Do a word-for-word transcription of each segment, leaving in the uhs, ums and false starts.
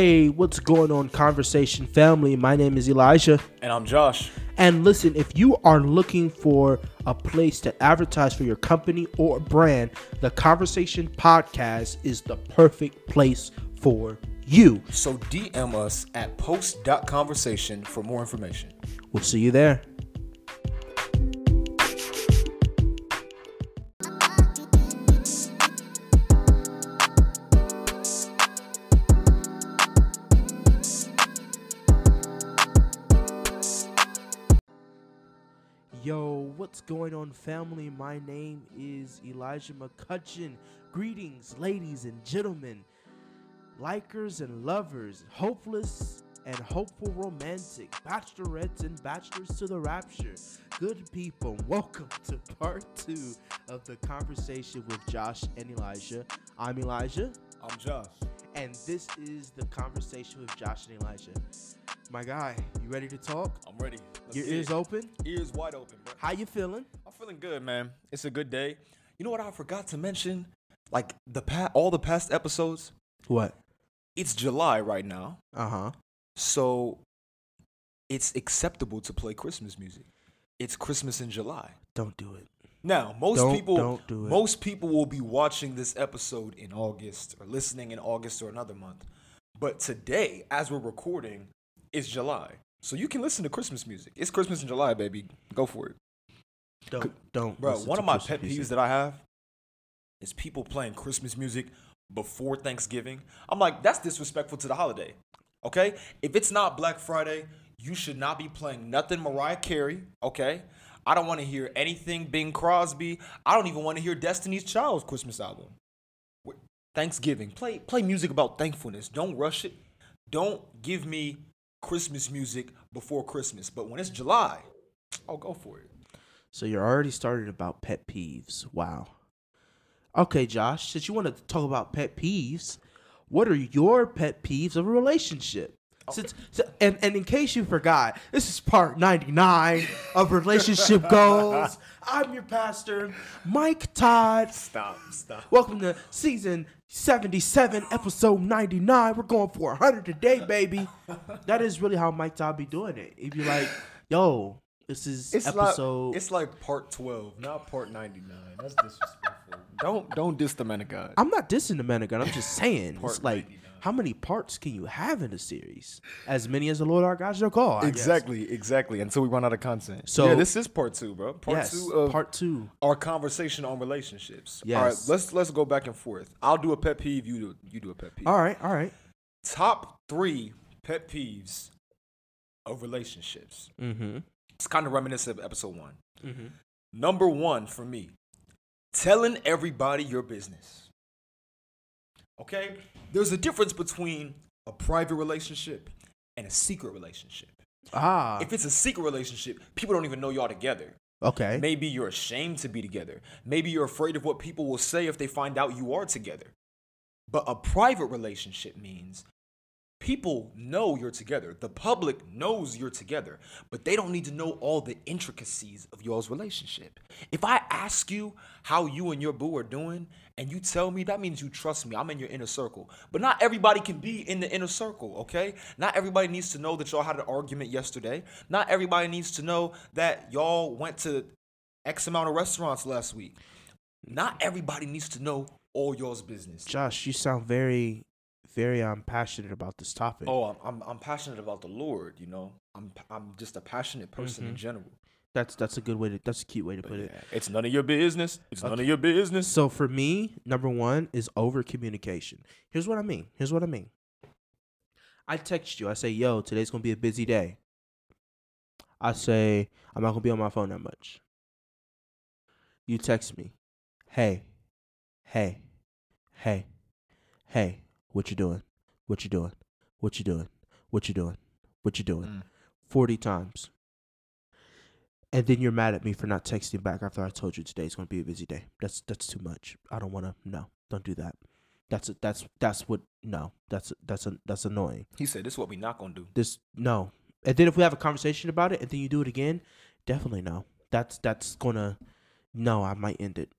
Hey, what's going on, Conversation family? My name is Elijah. And I'm Josh. And listen, if you are looking for a place to advertise for your company or brand, the Conversation Podcast is the perfect place for you. So D M us at post dot conversation for more information. We'll see you there. Yo, what's going on, family? My name is Elijah McCutcheon. Greetings, ladies and gentlemen, likers and lovers, hopeless and hopeful romantic, bachelorettes and bachelors to the rapture. Good people, welcome to part two of The Conversation with Josh and Elijah. I'm Elijah. I'm Josh. And this is The Conversation with Josh and Elijah. My guy, you ready to talk? I'm ready. Let's Your ears it. open? Ears wide open, bro. How you feeling? I'm feeling good, man. It's a good day. You know what I forgot to mention? Like, the pa- all the past episodes. What? It's July right now. Uh-huh. So, it's acceptable to play Christmas music. It's Christmas in July. Don't do it. Now, most don't, people don't do it. Most people will be watching this episode in August or listening in August or another month. But today, as we're recording, it's July. So you can listen to Christmas music. It's Christmas in July, baby. Go for it. Don't, don't. Bro, one of my Christmas pet peeves music. that I have is people playing Christmas music before Thanksgiving. I'm like, that's disrespectful to the holiday. Okay? If it's not Black Friday, you should not be playing nothing Mariah Carey. Okay? I don't want to hear anything Bing Crosby. I don't even want to hear Destiny's Child's Christmas album. Thanksgiving. Play, play music about thankfulness. Don't rush it. Don't give me Christmas music before Christmas, but when it's July, I'll go for it. So you're already started about pet peeves. Wow. Okay, Josh, since you want to talk about pet peeves, what are your pet peeves of a relationship? Okay. Since, so, and, and in case you forgot, this is part ninety-nine of Relationship Goals. I'm your pastor, Mike Todd. Stop, stop. Welcome to season seventy-seven, episode ninety-nine. We're going for one hundred today, baby. That is really how Mike Todd be doing it. He'd be like, yo, this is it's episode. Like, it's like part twelve, not part ninety-nine. That's disrespectful. don't don't diss the man of God. I'm not dissing the man of God. I'm just saying. It's like, ninety-nine. How many parts can you have in a series? As many as the Lord our God shall call. I exactly, guess. exactly. Until we run out of content. So yeah, this is part two, bro. Part yes, two of part two. Our conversation on relationships. Yes. All right, let's let's go back and forth. I'll do a pet peeve. You do you do a pet peeve. All right, all right. Top three pet peeves of relationships. Mm-hmm. It's kind of reminiscent of episode one. Mm-hmm. Number one for me, telling everybody your business. Okay, there's a difference between a private relationship and a secret relationship. Ah. If it's a secret relationship, people don't even know y'all together. Okay. Maybe you're ashamed to be together. Maybe you're afraid of what people will say if they find out you are together. But a private relationship means people know you're together. The public knows you're together, but they don't need to know all the intricacies of y'all's relationship. If I ask you how you and your boo are doing, and you tell me, that means you trust me. I'm in your inner circle. But not everybody can be in the inner circle, okay? Not everybody needs to know that y'all had an argument yesterday. Not everybody needs to know that y'all went to X amount of restaurants last week. Not everybody needs to know all y'all's business. Josh, you sound very... Very, I'm passionate about this topic. Oh, I'm, I'm I'm passionate about the Lord. You know, I'm I'm just a passionate person mm-hmm. in general. That's that's a good way to that's a cute way to but put yeah. it. It's none of your business. It's okay. none of your business. So for me, number one is over communication. Here's what I mean. Here's what I mean. I text you. I say, "Yo, today's gonna be a busy day." I say, "I'm not gonna be on my phone that much." You text me, "Hey, hey, hey, hey." What you doing? What you doing? What you doing? What you doing? What you doing? Mm. forty times. And then you're mad at me for not texting back after I told you today's going to be a busy day. That's that's too much. I don't want to. No, don't do that. That's a, that's that's what no. That's a, that's a, that's annoying. He said this is what we not going to do. This no. And then if we have a conversation about it and then you do it again, definitely no. That's that's going to no, I might end it.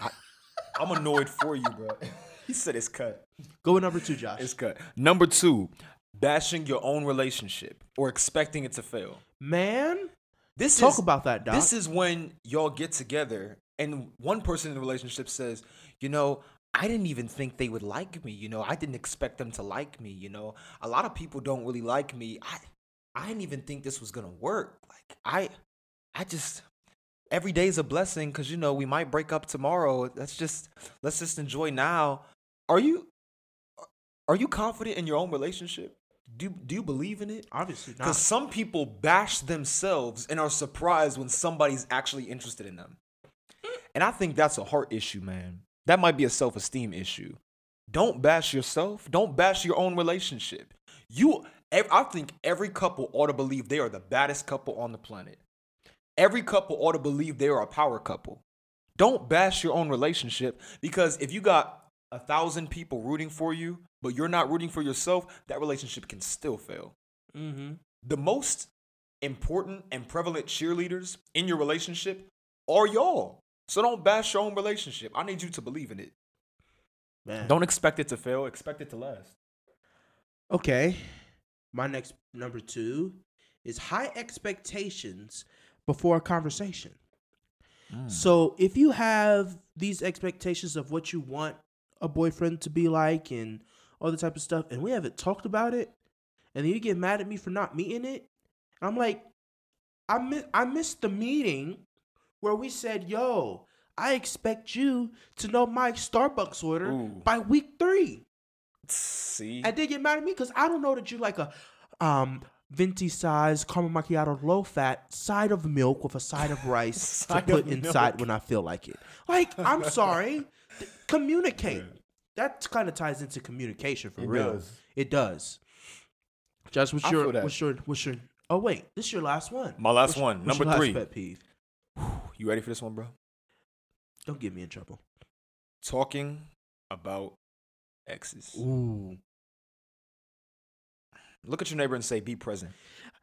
I, I'm annoyed for you, bro. He said it's cut. Go with number two, Josh. It's good. Number two, bashing your own relationship or expecting it to fail. Man, this talk is, about that, Doc. This is when y'all get together and one person in the relationship says, you know, I didn't even think they would like me. You know, I didn't expect them to like me. You know, a lot of people don't really like me. I, I didn't even think this was going to work. Like, I, I just... Every day is a blessing because, you know, we might break up tomorrow. Let's just let's just enjoy now. Are you are you confident in your own relationship? Do, do you believe in it? Obviously not. Because some people bash themselves and are surprised when somebody's actually interested in them. And I think that's a heart issue, man. That might be a self-esteem issue. Don't bash yourself. Don't bash your own relationship. You, I think every couple ought to believe they are the baddest couple on the planet. Every couple ought to believe they are a power couple. Don't bash your own relationship, because if you got a thousand people rooting for you, but you're not rooting for yourself, that relationship can still fail. Mm-hmm. The most important and prevalent cheerleaders in your relationship are y'all. So don't bash your own relationship. I need you to believe in it. Man. Don't expect it to fail. Expect it to last. Okay. My next number two is high expectations before a conversation. Mm. So if you have these expectations of what you want a boyfriend to be like and all the type of stuff, and we haven't talked about it, and then you get mad at me for not meeting it, I'm like, I miss, I missed the meeting where we said, yo, I expect you to know my Starbucks order Ooh. by week three. See? And they get mad at me because I don't know that you like a... um. venti size caramel macchiato, low fat, side of milk with a side of rice side to put inside milk. When I feel like it. Like, I'm sorry. Th- communicate. Yeah. That kind of ties into communication for it real. Does. It does. Josh, what's I your what's your what's your oh wait, this is your last one. My last what's, one. What's number three. Pet peeve? You ready for this one, bro? Don't get me in trouble. Talking about exes. Ooh. Look at your neighbor and say, be present.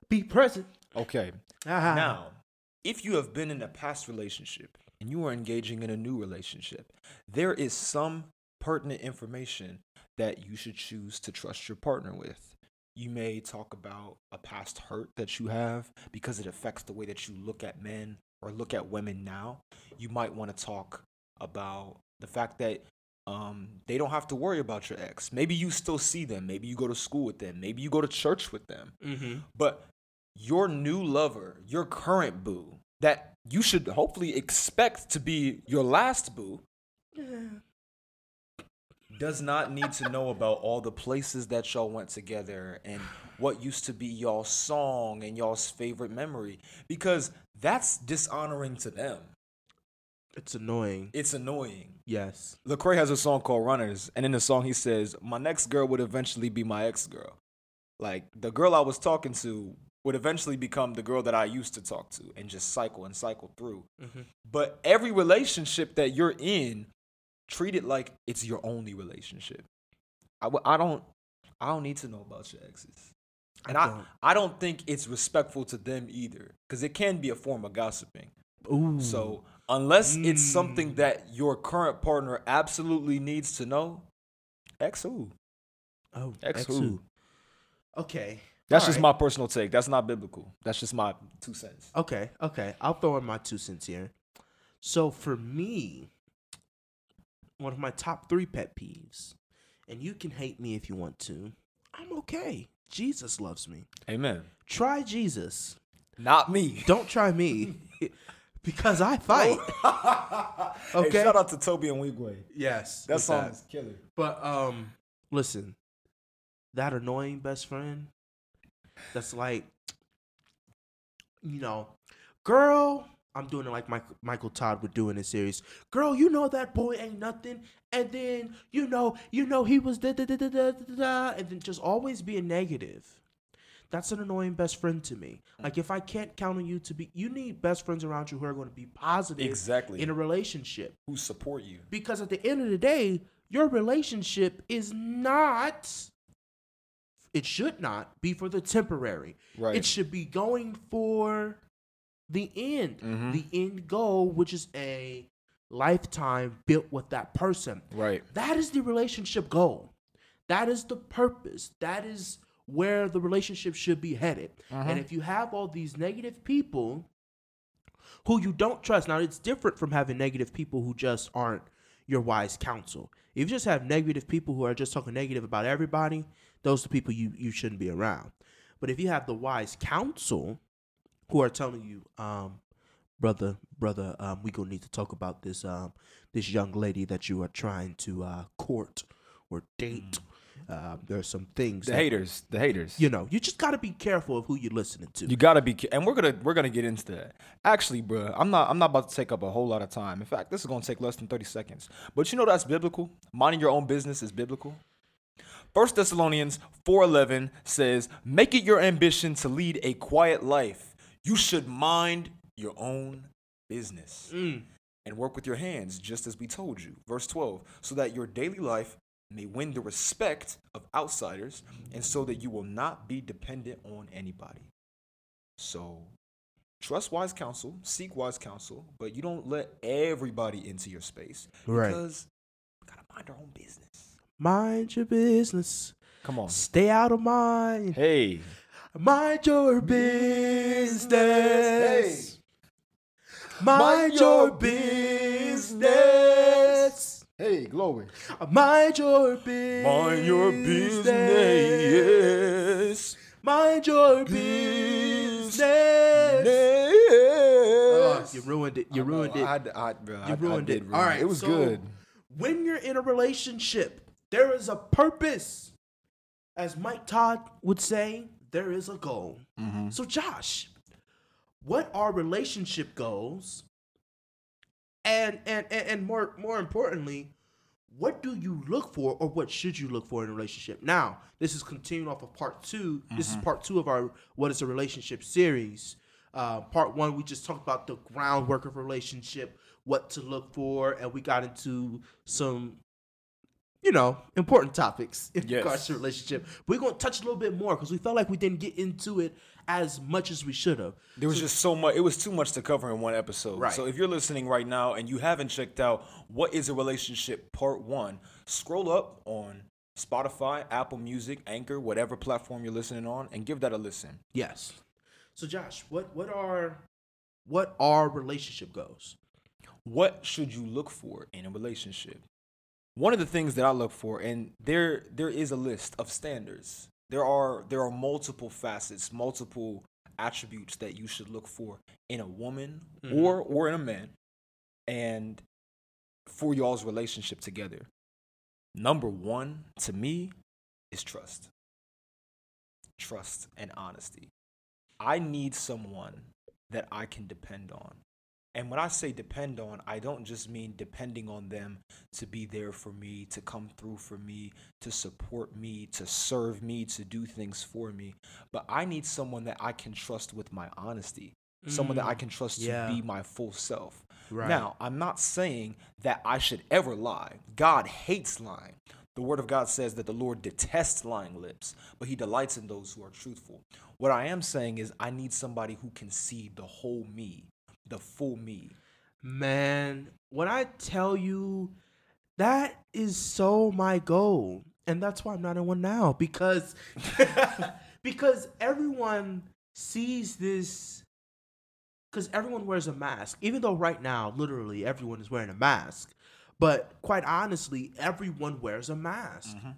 Be present. Okay. Ah. Now, if you have been in a past relationship and you are engaging in a new relationship, there is some pertinent information that you should choose to trust your partner with. You may talk about a past hurt that you have because it affects the way that you look at men or look at women now. You might want to talk about the fact that Um, they don't have to worry about your ex. Maybe you still see them. Maybe you go to school with them. Maybe you go to church with them. Mm-hmm. But your new lover, your current boo, that you should hopefully expect to be your last boo, does not need to know about all the places that y'all went together and what used to be y'all's song and y'all's favorite memory, because that's dishonoring to them. It's annoying. It's annoying. Yes. Lecrae has a song called Runners, and in the song he says, my next girl would eventually be my ex-girl. Like, the girl I was talking to would eventually become the girl that I used to talk to, and just cycle and cycle through. Mm-hmm. But every relationship that you're in, treat it like it's your only relationship. I, I, don't, I don't need to know about your exes. And I don't, I, I don't think it's respectful to them either, because it can be a form of gossiping. Ooh. So... Unless mm. it's something that your current partner absolutely needs to know, ex who? Oh, ex who? Okay. That's All just right. my personal take. That's not biblical. That's just my two cents. Okay, okay. I'll throw in my two cents here. So for me, one of my top three pet peeves, and you can hate me if you want to, I'm okay. Jesus loves me. Amen. Try Jesus. Not me. Don't try me. Because I fight. Okay. Hey, shout out to Toby and Weigway. Yes. That song that. is killer. But um, listen, that annoying best friend that's like, you know, girl, I'm doing it like Mike, Michael Todd would do in his series. Girl, you know that boy ain't nothing. And then, you know, you know he was da da da da da da. And then just always being negative. That's an annoying best friend to me. Like, if I can't count on you to be... You need best friends around you who are going to be positive exactly. in a relationship. Who support you. Because at the end of the day, your relationship is not... It should not be for the temporary. Right. It should be going for the end. Mm-hmm. The end goal, which is a lifetime built with that person. Right. That is the relationship goal. That is the purpose. That is where the relationship should be headed. Uh-huh. And if you have all these negative people who you don't trust, now it's different from having negative people who just aren't your wise counsel. If you just have negative people who are just talking negative about everybody, those are the people you, you shouldn't be around. But if you have the wise counsel who are telling you, um, brother, brother, um, we gonna need to talk about this um, this young lady that you are trying to uh, court or date. Uh, there are some things. The that, haters, the haters. You know, you just gotta be careful of who you're listening to. You gotta be, and we're gonna we're gonna get into that. Actually, bro, I'm not I'm not about to take up a whole lot of time. In fact, this is gonna take less than thirty seconds. But you know that's biblical. Minding your own business is biblical. First Thessalonians four eleven says, "Make it your ambition to lead a quiet life. You should mind your own business mm. and work with your hands, just as we told you." Verse twelve, "So that your daily life may win the respect of outsiders, and so that you will not be dependent on anybody." So trust wise counsel, seek wise counsel, but you don't let everybody into your space, right? Because we gotta mind our own business. Mind your business. Come on. Stay out of mine. Hey. Mind your business. Hey. Mind your business. Hey, glory. Mind your business. Mind your business. Mind your business. business. Oh, you ruined it. You I ruined know. it. I, I, bro, you ruined I, I it. Ruin All right. It was so good. When you're in a relationship, there is a purpose. As Mike Todd would say, there is a goal. Mm-hmm. So, Josh, what are relationship goals? And, and and and more more importantly, what do you look for, or what should you look for in a relationship? Now, this is continuing off of part two. Mm-hmm. This is part two of our What is a Relationship series. Uh, part one, we just talked about the groundwork of relationship, what to look for, and we got into some, you know, important topics in yes. regards to relationship. We're going to touch a little bit more because we felt like we didn't get into it as much as we should have. There was so, just so much. It was too much to cover in one episode. Right. So if you're listening right now and you haven't checked out What is a Relationship Part one, scroll up on Spotify, Apple Music, Anchor, whatever platform you're listening on, and give that a listen. Yes. So Josh, what, what are what are relationship goals? What should you look for in a relationship? One of the things that I look for, and there there is a list of standards. There are there are multiple facets, multiple attributes that you should look for in a woman mm-hmm. or or in a man, and for y'all's relationship together. Number one to me is trust. Trust and honesty. I need someone that I can depend on. And when I say depend on, I don't just mean depending on them to be there for me, to come through for me, to support me, to serve me, to do things for me. But I need someone that I can trust with my honesty, mm. someone that I can trust yeah. to be my full self. Right. Now, I'm not saying that I should ever lie. God hates lying. The word of God says that the Lord detests lying lips, but he delights in those who are truthful. What I am saying is I need somebody who can see the whole me. The full me. Man, when I tell you, that is so my goal. And that's why I'm not in one now. Because, because everyone sees this, because everyone wears a mask. Even though right now, literally, everyone is wearing a mask. But quite honestly, everyone wears a mask. Mm-hmm.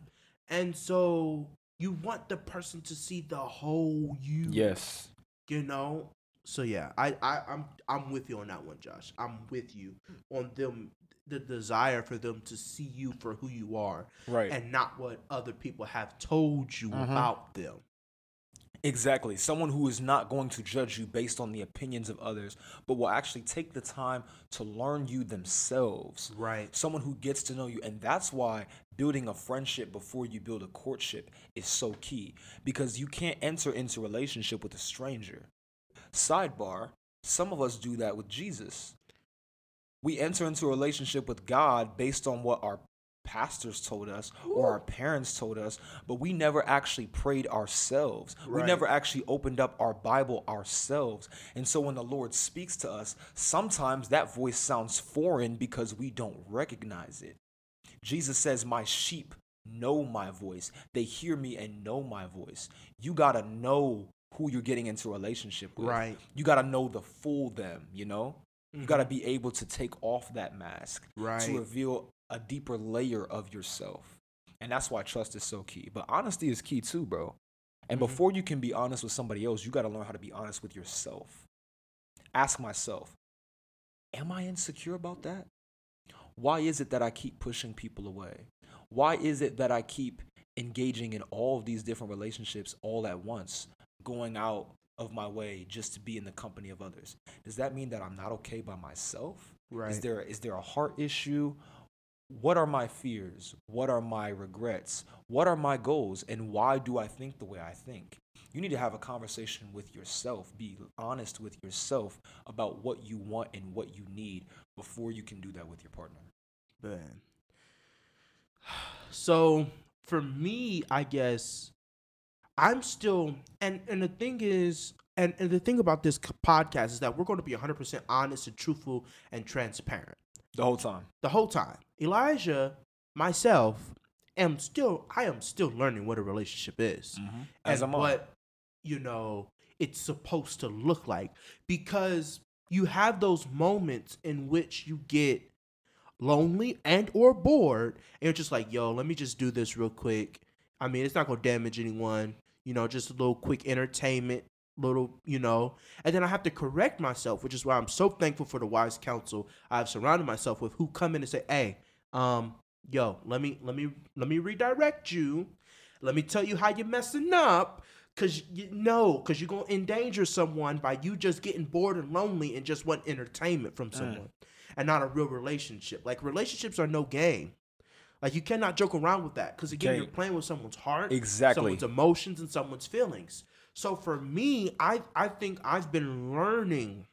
And so you want the person to see the whole you. Yes. You know? So yeah, I, I, I'm I'm with you on that one, Josh. I'm with you on them, the desire for them to see you for who you are, right, and not what other people have told you mm-hmm. about them. Exactly. Someone who is not going to judge you based on the opinions of others, but will actually take the time to learn you themselves. Right. Someone who gets to know you. And that's why building a friendship before you build a courtship is so key, because you can't enter into a relationship with a stranger. Sidebar, some of us do that with Jesus. We enter into a relationship with God based on what our pastors told us Ooh. or our parents told us, but we never actually prayed ourselves. Right. We never actually opened up our Bible ourselves. And so when the Lord speaks to us, sometimes that voice sounds foreign because we don't recognize it. Jesus says, "My sheep know my voice. They hear me and know my voice. You gotta know who you're getting into a relationship with. Right. You gotta know the full them, you know? Mm-hmm. You gotta be able to take off that mask, right, to reveal a deeper layer of yourself. And that's why trust is so key. But honesty is key too, bro. And mm-hmm. before you can be honest with somebody else, you gotta learn how to be honest with yourself. Ask myself, am I insecure about that? Why is it that I keep pushing people away? Why is it that I keep engaging in all of these different relationships all at once, going out of my way just to be in the company of others? Does that mean that I'm not okay by myself? Right. Is there, is there a heart issue? What are my fears? What are my regrets? What are my goals? And why do I think the way I think? You need to have a conversation with yourself. Be honest with yourself about what you want and what you need before you can do that with your partner. Man. So for me, I guess I'm still, and, and the thing is, and, and the thing about this podcast is that we're going to be one hundred percent honest and truthful and transparent. The whole time. The whole time. Elijah, myself, am still, I am still learning what a relationship is. Mm-hmm. As and I'm what, on. you know, it's supposed to look like. Because you have those moments in which you get lonely and or bored. And you're just like, yo, let me just do this real quick. I mean, it's not going to damage anyone. You know, just a little quick entertainment. Little, you know, and then I have to correct myself, which is why I'm so thankful for the wise counsel I've surrounded myself with, who come in and say, hey, um, yo, let me, let me, let me redirect you. Let me tell you how you're messing up. Cause you know, cause you're going to endanger someone by you just getting bored and lonely and just want entertainment from someone mm. and not a real relationship. Like, relationships are no game. Like, you cannot joke around with that. Cause again, okay. you're playing with someone's heart, exactly, someone's emotions and someone's feelings. So for me, I, I think I've been learning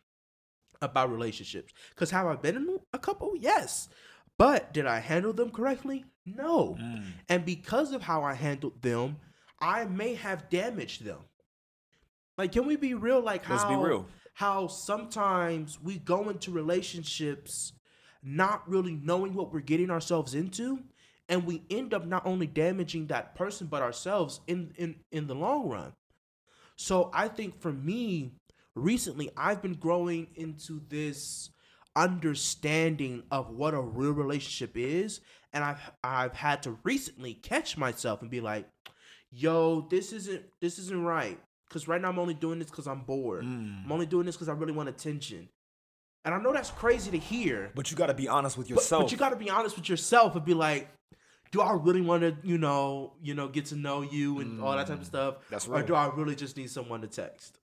about relationships. Because have I been in a couple? Yes. But did I handle them correctly? No. Mm. And because of how I handled them, I may have damaged them. Like, can we be real? Like, how, let's be real. How sometimes we go into relationships not really knowing what we're getting ourselves into. And we end up not only damaging that person, but ourselves in, in, in the long run. So I think for me, recently, I've been growing into this understanding of what a real relationship is. And I've, I've had to recently catch myself and be like, yo, this isn't, this isn't right. Because right now I'm only doing this because I'm bored. Mm. I'm only doing this because I really want attention. And I know that's crazy to hear. But you got to be honest with yourself. But, but you got to be honest with yourself and be like, do I really want to, you know, you know, get to know you and mm, all that type of stuff? That's right. Or do I really just need someone to text?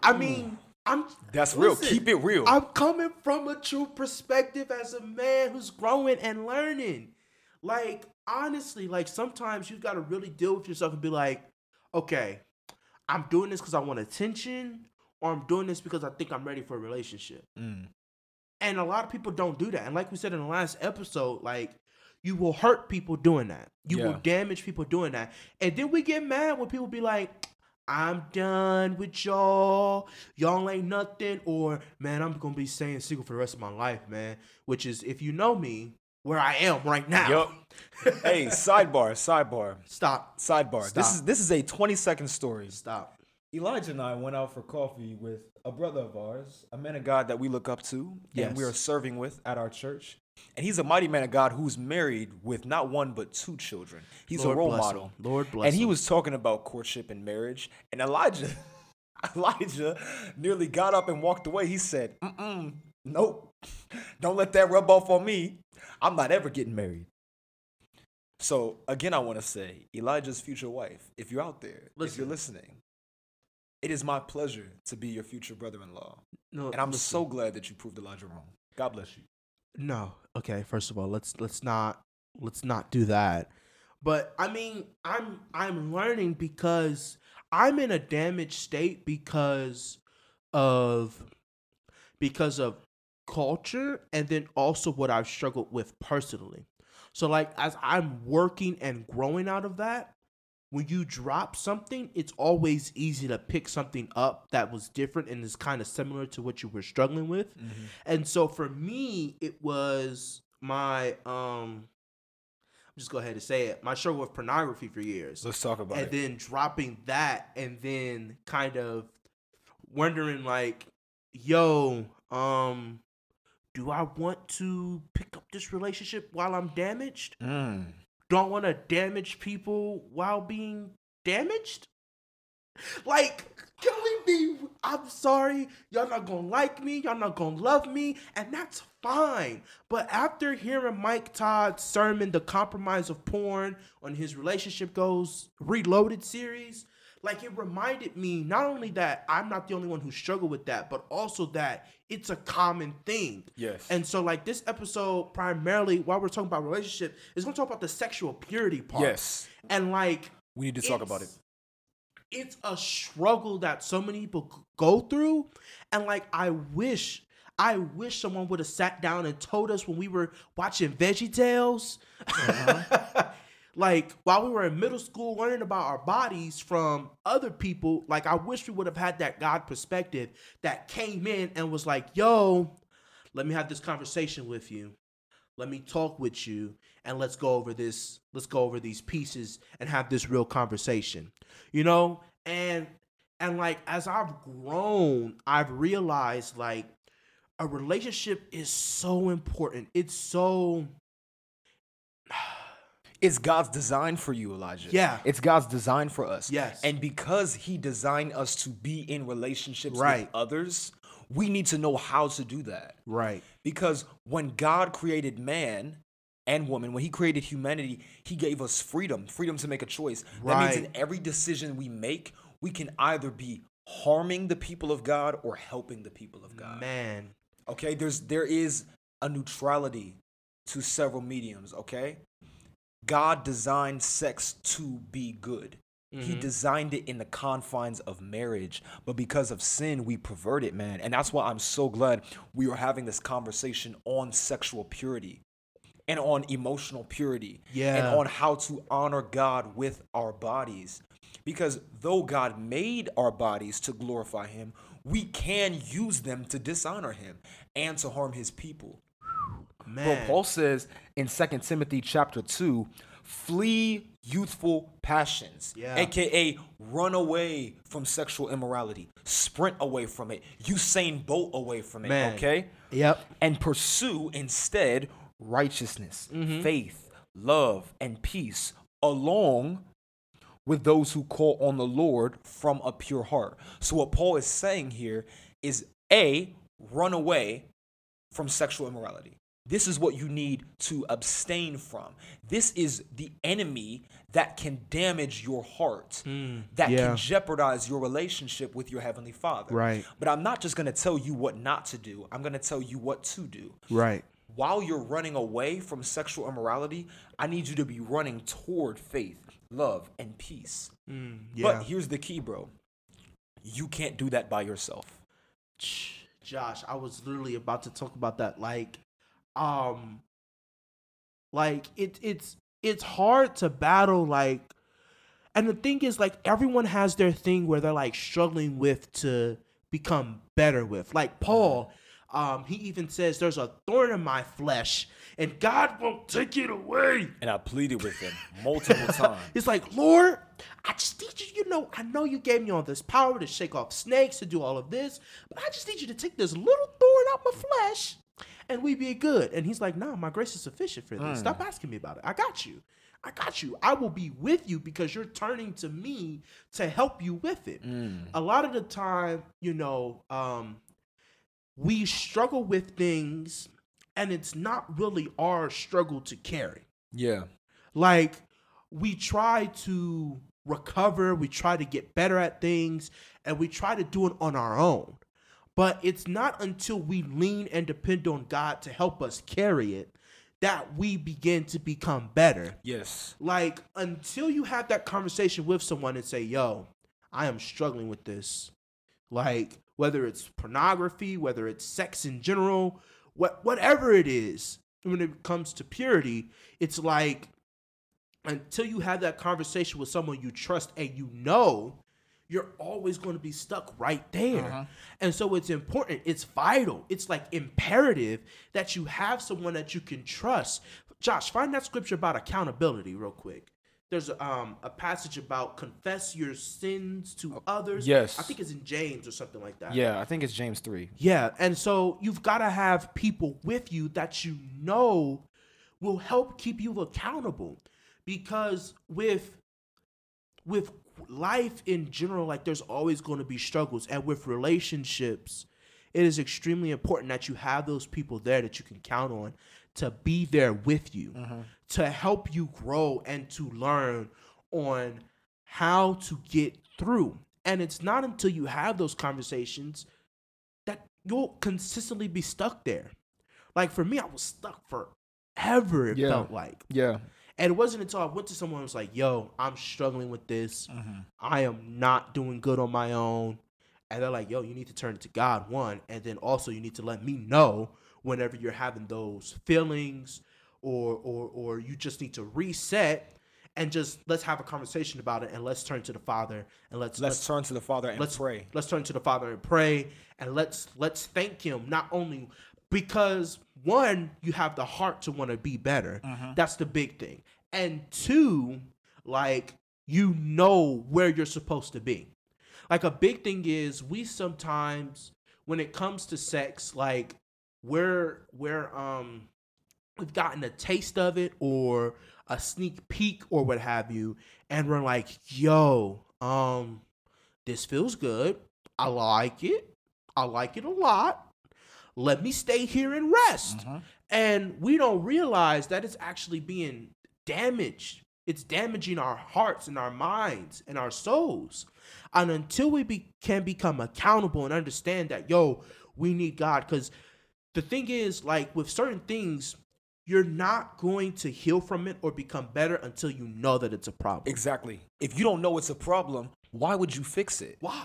I mean, mm. I'm... That's listen, real. Keep it real. I'm coming from a true perspective as a man who's growing and learning. Like, honestly, like, sometimes you've got to really deal with yourself and be like, okay, I'm doing this because I want attention, or I'm doing this because I think I'm ready for a relationship. Mm. And a lot of people don't do that. And like we said in the last episode, like, you will hurt people doing that. You yeah. will damage people doing that. And then we get mad when people be like, I'm done with y'all. Y'all ain't nothing. Or, man, I'm going to be staying single for the rest of my life, man. Which is, if you know me, where I am right now. Yep. Hey, sidebar, sidebar. Stop. Sidebar. Stop. This is this is a twenty-second story. Stop. Elijah and I went out for coffee with a brother of ours, a man of God that we look up to, yes. and we are serving with at our church. And he's a mighty man of God who's married with not one but two children. He's Lord a role model. Him. Lord bless And he him. was talking about courtship and marriage. And Elijah, Elijah nearly got up and walked away. He said, Mm-mm, nope, don't let that rub off on me. I'm not ever getting married. So again, I want to say, Elijah's future wife, if you're out there, Listen. if you're listening, it is my pleasure to be your future brother-in-law. No, and I'm listen. so glad that you proved Elijah wrong. God bless you. No. Okay, first of all, let's let's not let's not do that. But I mean, I'm I'm learning because I'm in a damaged state because of because of culture, and then also what I've struggled with personally. So like, as I'm working and growing out of that, when you drop something, it's always easy to pick something up that was different and is kind of similar to what you were struggling with. Mm-hmm. And so for me, it was my um, just go ahead and say it, my struggle with pornography for years. Let's talk about and it. And then dropping that and then kind of wondering like, yo, um, do I want to pick up this relationship while I'm damaged? Mm. Don't want to damage people while being damaged? Like, killing me, I'm sorry, y'all not gonna like me, y'all not gonna love me, and that's fine. But after hearing Mike Todd's sermon, The Compromise of Porn, on his Relationship Goes Reloaded series, like, it reminded me not only that I'm not the only one who struggled with that, but also that it's a common thing. Yes. And so, like, this episode, primarily, while we're talking about relationship, is gonna talk about the sexual purity part. Yes. And, like, we need to talk about it. It's a struggle that so many people go through. And like, I wish, I wish someone would have sat down and told us when we were watching VeggieTales, uh-huh. like while we were in middle school learning about our bodies from other people, like I wish we would have had that God perspective that came in and was like, yo, let me have this conversation with you. Let me talk with you and let's go over this. Let's go over these pieces and have this real conversation, you know? And, and like, as I've grown, I've realized like a relationship is so important. It's so, it's God's design for you, Elijah. Yeah. It's God's design for us. Yes. And because he designed us to be in relationships right. with others, we need to know how to do that. Right. Because when God created man and woman, when he created humanity, he gave us freedom, freedom to make a choice. Right. That means in every decision we make, we can either be harming the people of God or helping the people of God. Man. Okay, there's there is a neutrality to several mediums, okay? God designed sex to be good. Mm-hmm. He designed it in the confines of marriage, but because of sin, we pervert it, man. And that's why I'm so glad we are having this conversation on sexual purity and on emotional purity yeah. and on how to honor God with our bodies. Because though God made our bodies to glorify him, we can use them to dishonor him and to harm his people. Man. Bro, Paul says in Second Timothy chapter two, flee youthful passions, yeah. a k a run away from sexual immorality, sprint away from it, Usain Bolt away from it, Man. okay? Yep. And pursue instead righteousness, mm-hmm. faith, love, and peace, along with those who call on the Lord from a pure heart. So what Paul is saying here is, A, run away from sexual immorality. This is what you need to abstain from. This is the enemy that can damage your heart, mm, that yeah. can jeopardize your relationship with your Heavenly Father. Right. But I'm not just going to tell you what not to do. I'm going to tell you what to do. Right. While you're running away from sexual immorality, I need you to be running toward faith, love, and peace. Mm, yeah. But here's the key, bro. You can't do that by yourself. Josh, I was literally about to talk about that. Like, Um, like it, it's it's hard to battle, like, and the thing is, like, everyone has their thing where they're like struggling with to become better with. Like Paul, um, he even says there's a thorn in my flesh, and God won't take it away. And I pleaded with him multiple times. It's like, Lord, I just need you. You know, I know you gave me all this power to shake off snakes, to do all of this, but I just need you to take this little thorn out my flesh. And we be good. And he's like, no, nah, my grace is sufficient for this. Mm. Stop asking me about it. I got you. I got you. I will be with you because you're turning to me to help you with it. Mm. A lot of the time, you know, um, we struggle with things and it's not really our struggle to carry. Yeah. Like, we try to recover. We try to get better at things and we try to do it on our own. But it's not until we lean and depend on God to help us carry it that we begin to become better. Yes. Like, until you have that conversation with someone and say, yo, I am struggling with this. Like, whether it's pornography, whether it's sex in general, what whatever it is, when it comes to purity, it's like, until you have that conversation with someone you trust and you know, you're always going to be stuck right there. Uh-huh. And so it's important. It's vital. It's like imperative that you have someone that you can trust. Josh, find that scripture about accountability real quick. There's um, a passage about confess your sins to others. Yes. I think it's in James or something like that. Yeah, I think it's James three. Yeah, and so you've got to have people with you that you know will help keep you accountable. Because with with life in general, like, there's always going to be struggles. And with relationships, it is extremely important that you have those people there that you can count on to be there with you, mm-hmm. to help you grow and to learn on how to get through. And it's not until you have those conversations that you'll consistently be stuck there. Like, for me, I was stuck forever, it yeah. felt like. Yeah. And it wasn't until I went to someone who was like, yo, I'm struggling with this. Mm-hmm. I am not doing good on my own. And they're like, yo, you need to turn to God, one. And then also you need to let me know whenever you're having those feelings, or or or you just need to reset and just let's have a conversation about it, and let's turn to the Father and let's let's, let's turn to the Father and let's, pray. Let's turn to the Father and pray, and let's let's thank Him, not only because, one, you have the heart to want to be better. Uh-huh. That's the big thing. And two, like, you know where you're supposed to be. Like, a big thing is, we sometimes, when it comes to sex, like, We're, we're, um, we've gotten a taste of it or a sneak peek or what have you, and we're like, yo, um, this feels good. I like it. I like it a lot. Let me stay here and rest. Mm-hmm. And we don't realize that it's actually being damaged. It's damaging our hearts and our minds and our souls. And until we be- can become accountable and understand that, yo, we need God, because the thing is, like, with certain things, you're not going to heal from it or become better until you know that it's a problem. Exactly. If you don't know it's a problem, why would you fix it? Why?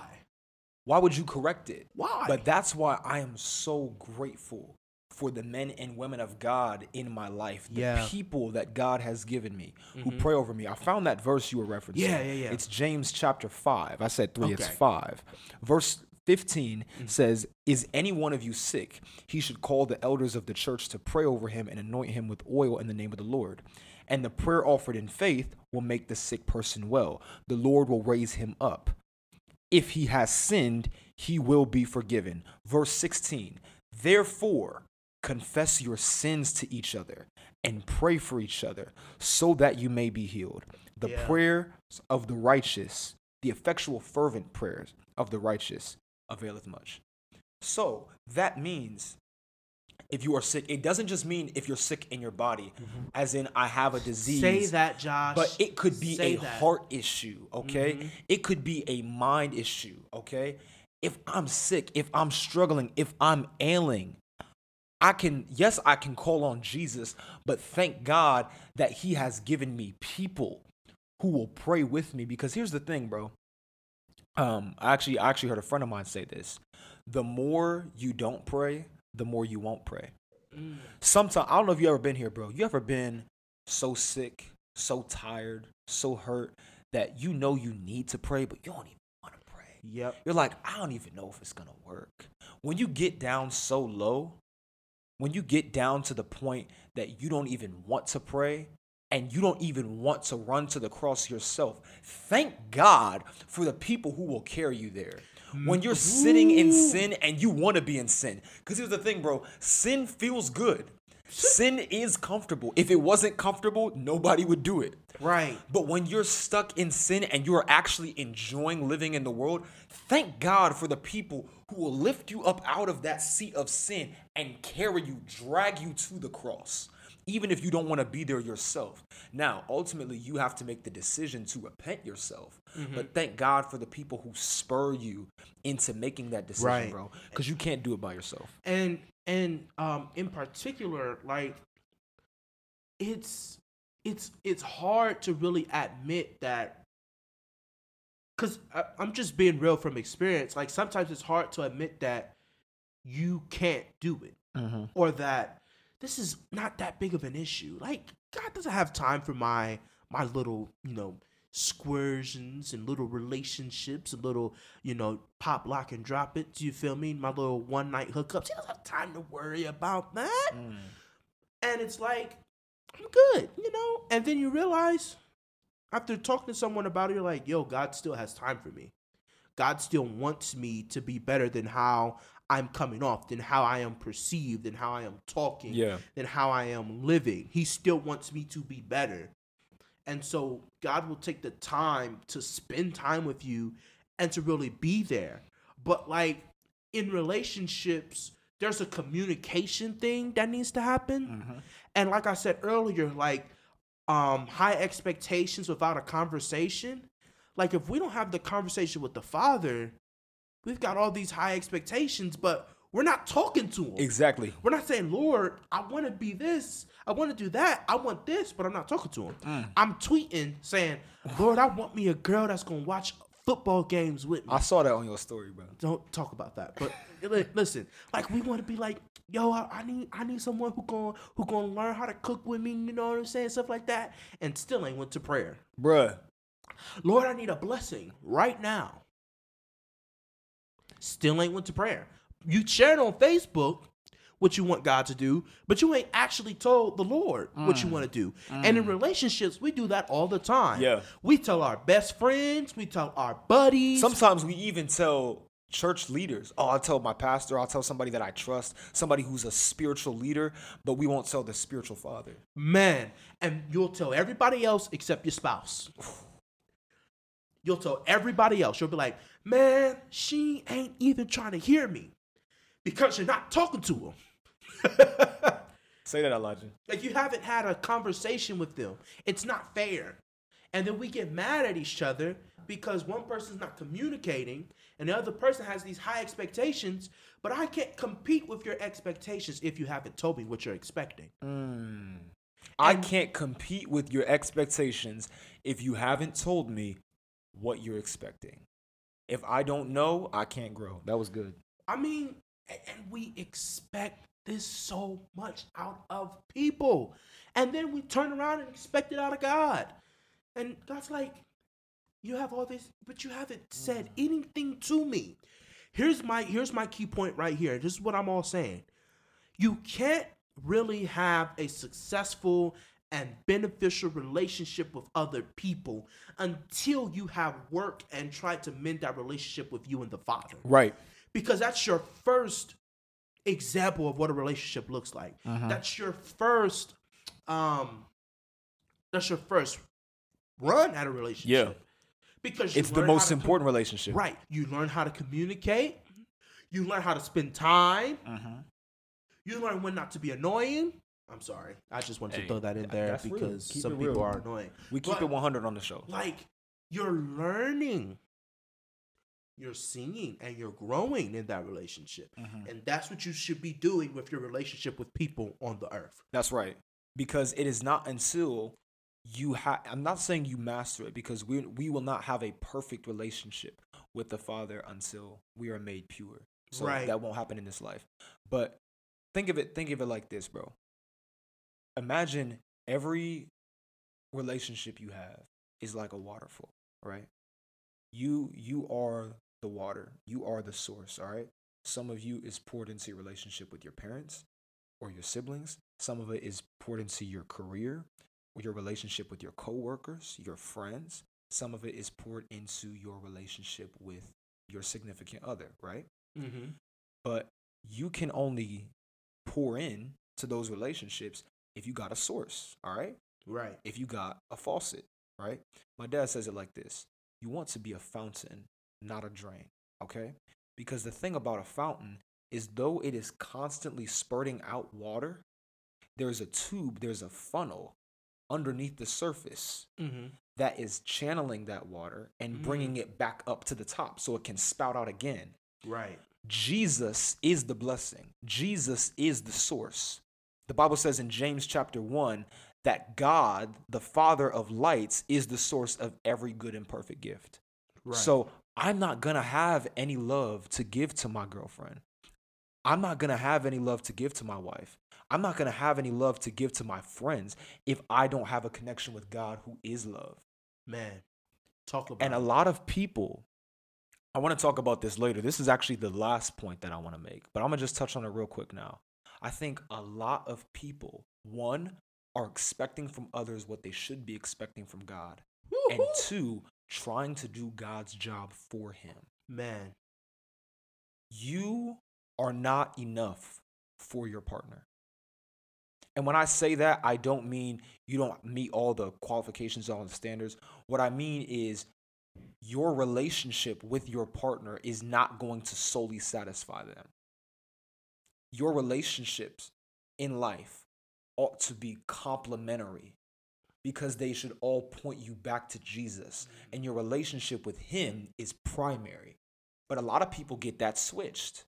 Why would you correct it? Why? But that's why I am so grateful for the men and women of God in my life, the yeah. people that God has given me, mm-hmm. who pray over me. I found that verse you were referencing. Yeah, yeah, yeah. It's James chapter five. I said three, okay. It's five. Verse fifteen mm-hmm. says, is any one of you sick? He should call the elders of the church to pray over him and anoint him with oil in the name of the Lord. And the prayer offered in faith will make the sick person well. The Lord will raise him up. If he has sinned, he will be forgiven. Verse sixteen, therefore, confess your sins to each other and pray for each other so that you may be healed. The yeah. prayers of the righteous, the effectual fervent prayers of the righteous, availeth much. So that means if you are sick, it doesn't just mean if you're sick in your body, mm-hmm. as in I have a disease. Say that, Josh. But it could be Say a that. heart issue, okay? Mm-hmm. It could be a mind issue, okay? If I'm sick, if I'm struggling, if I'm ailing, I can, yes, I can call on Jesus, but thank God that He has given me people who will pray with me. Because here's the thing, bro. Um, I actually, I actually heard a friend of mine say this: the more you don't pray, the more you won't pray. Mm. Sometimes, I don't know if you ever been here, bro. You ever been so sick, so tired, so hurt that you know you need to pray, but you don't even want to pray. Yep. You're like, I don't even know if it's gonna work. When you get down so low, when you get down to the point that you don't even want to pray, and you don't even want to run to the cross yourself, thank God for the people who will carry you there. When you're Ooh. sitting in sin and you want to be in sin. Because here's the thing, bro. Sin feels good. Sin is comfortable. If it wasn't comfortable, nobody would do it. Right. But when you're stuck in sin and you're actually enjoying living in the world, thank God for the people who will lift you up out of that seat of sin and carry you, drag you to the cross. Even if you don't want to be there yourself. Now, ultimately, you have to make the decision to repent yourself. Mm-hmm. But thank God for the people who spur you into making that decision, right. bro. Because you can't do it by yourself. And and um, in particular, like, it's it's it's hard to really admit that. Because I'm just being real from experience. Like, sometimes it's hard to admit that you can't do it, mm-hmm. or that this is not that big of an issue. Like, God doesn't have time for my my little, you know, squirsions and little relationships and little, you know, pop, lock, and drop it. Do you feel me? My little one-night hookups. He doesn't have time to worry about that. Mm. And it's like, I'm good, you know? And then you realize, after talking to someone about it, you're like, yo, God still has time for me. God still wants me to be better than how I'm coming off, than how I am perceived, than how I am talking, yeah. than how I am living. He still wants me to be better. And so God will take the time to spend time with you and to really be there. But like in relationships, there's a communication thing that needs to happen. Mm-hmm. And like I said earlier, like um, high expectations without a conversation. Like if we don't have the conversation with the Father, we've got all these high expectations, but we're not talking to him. Exactly. We're not saying, Lord, I want to be this. I want to do that. I want this, but I'm not talking to him. Mm. I'm tweeting saying, Lord, I want me a girl that's going to watch football games with me. I saw that on your story, bro. Don't talk about that. But listen, like we want to be like, yo, I, I need I need someone who going who going to learn how to cook with me. You know what I'm saying? Stuff like that. And still ain't went to prayer. Bruh. Lord, I need a blessing right now. Still ain't went to prayer. You shared on Facebook what you want God to do, but you ain't actually told the Lord mm. what you want to do. Mm. And in relationships, we do that all the time. Yeah. We tell our best friends. We tell our buddies. Sometimes we even tell church leaders. Oh, I'll tell my pastor. I'll tell somebody that I trust, somebody who's a spiritual leader, but we won't tell the spiritual father. Man, and you'll tell everybody else except your spouse. You'll tell everybody else. You'll be like, man, she ain't even trying to hear me because you're not talking to her. Say that, Elijah. Like you haven't had a conversation with them. It's not fair. And then we get mad at each other because one person's not communicating and the other person has these high expectations, but I can't compete with your expectations if you haven't told me what you're expecting. Mm. I can't compete with your expectations if you haven't told me what you're expecting. If I don't know, I can't grow. That was good. I mean, and we expect this so much out of people. And then we turn around and expect it out of God. And God's like, you have all this, but you haven't said anything to me. Here's my here's my key point right here. This is what I'm all saying. You can't really have a successful and beneficial relationship with other people until you have worked and tried to mend that relationship with you and the Father. Right. Because that's your first example of what a relationship looks like. Uh-huh. That's your first, um, that's your first run at a relationship. Yeah. Because you it's the most important com- relationship. Right. You learn how to communicate. You learn how to spend time. Uh-huh. You learn when not to be annoying. I'm sorry. I just wanted hey, to throw that in there because some people real. are annoying. We keep but, it one hundred on the show. Like, you're learning, you're singing, and you're growing in that relationship. Mm-hmm. And that's what you should be doing with your relationship with people on the earth. That's right. Because it is not until you have, I'm not saying you master it, because we we will not have a perfect relationship with the Father until we are made pure. So right. that won't happen in this life. But think of it, think of it like this, bro. Imagine every relationship you have is like a waterfall, right? You you are the water. You are the source, all right? Some of you is poured into your relationship with your parents or your siblings. Some of it is poured into your career or your relationship with your coworkers, your friends. Some of it is poured into your relationship with your significant other, right? Mm-hmm. But you can only pour in to those relationships if you got a source, all right? Right. If you got a faucet, right? My dad says it like this. You want to be a fountain, not a drain, okay? Because the thing about a fountain is though it is constantly spurting out water, there's a tube, there's a funnel underneath the surface mm-hmm. that is channeling that water and mm-hmm. bringing it back up to the top so it can spout out again. Right. Jesus is the blessing. Jesus is the source. The Bible says in James chapter one that God, the Father of lights, is the source of every good and perfect gift. Right. So I'm not going to have any love to give to my girlfriend. I'm not going to have any love to give to my wife. I'm not going to have any love to give to my friends if I don't have a connection with God who is love. Man. Talk about. And a lot of people, I want to talk about this later. This is actually the last point that I want to make, but I'm going to just touch on it real quick now. I think a lot of people, one, are expecting from others what they should be expecting from God. Woo-hoo. And two, trying to do God's job for him. Man, you are not enough for your partner. And when I say that, I don't mean you don't meet all the qualifications, all the standards. What I mean is your relationship with your partner is not going to solely satisfy them. Your relationships in life ought to be complementary, because they should all point you back to Jesus, and your relationship with him is primary. But a lot of people get that switched.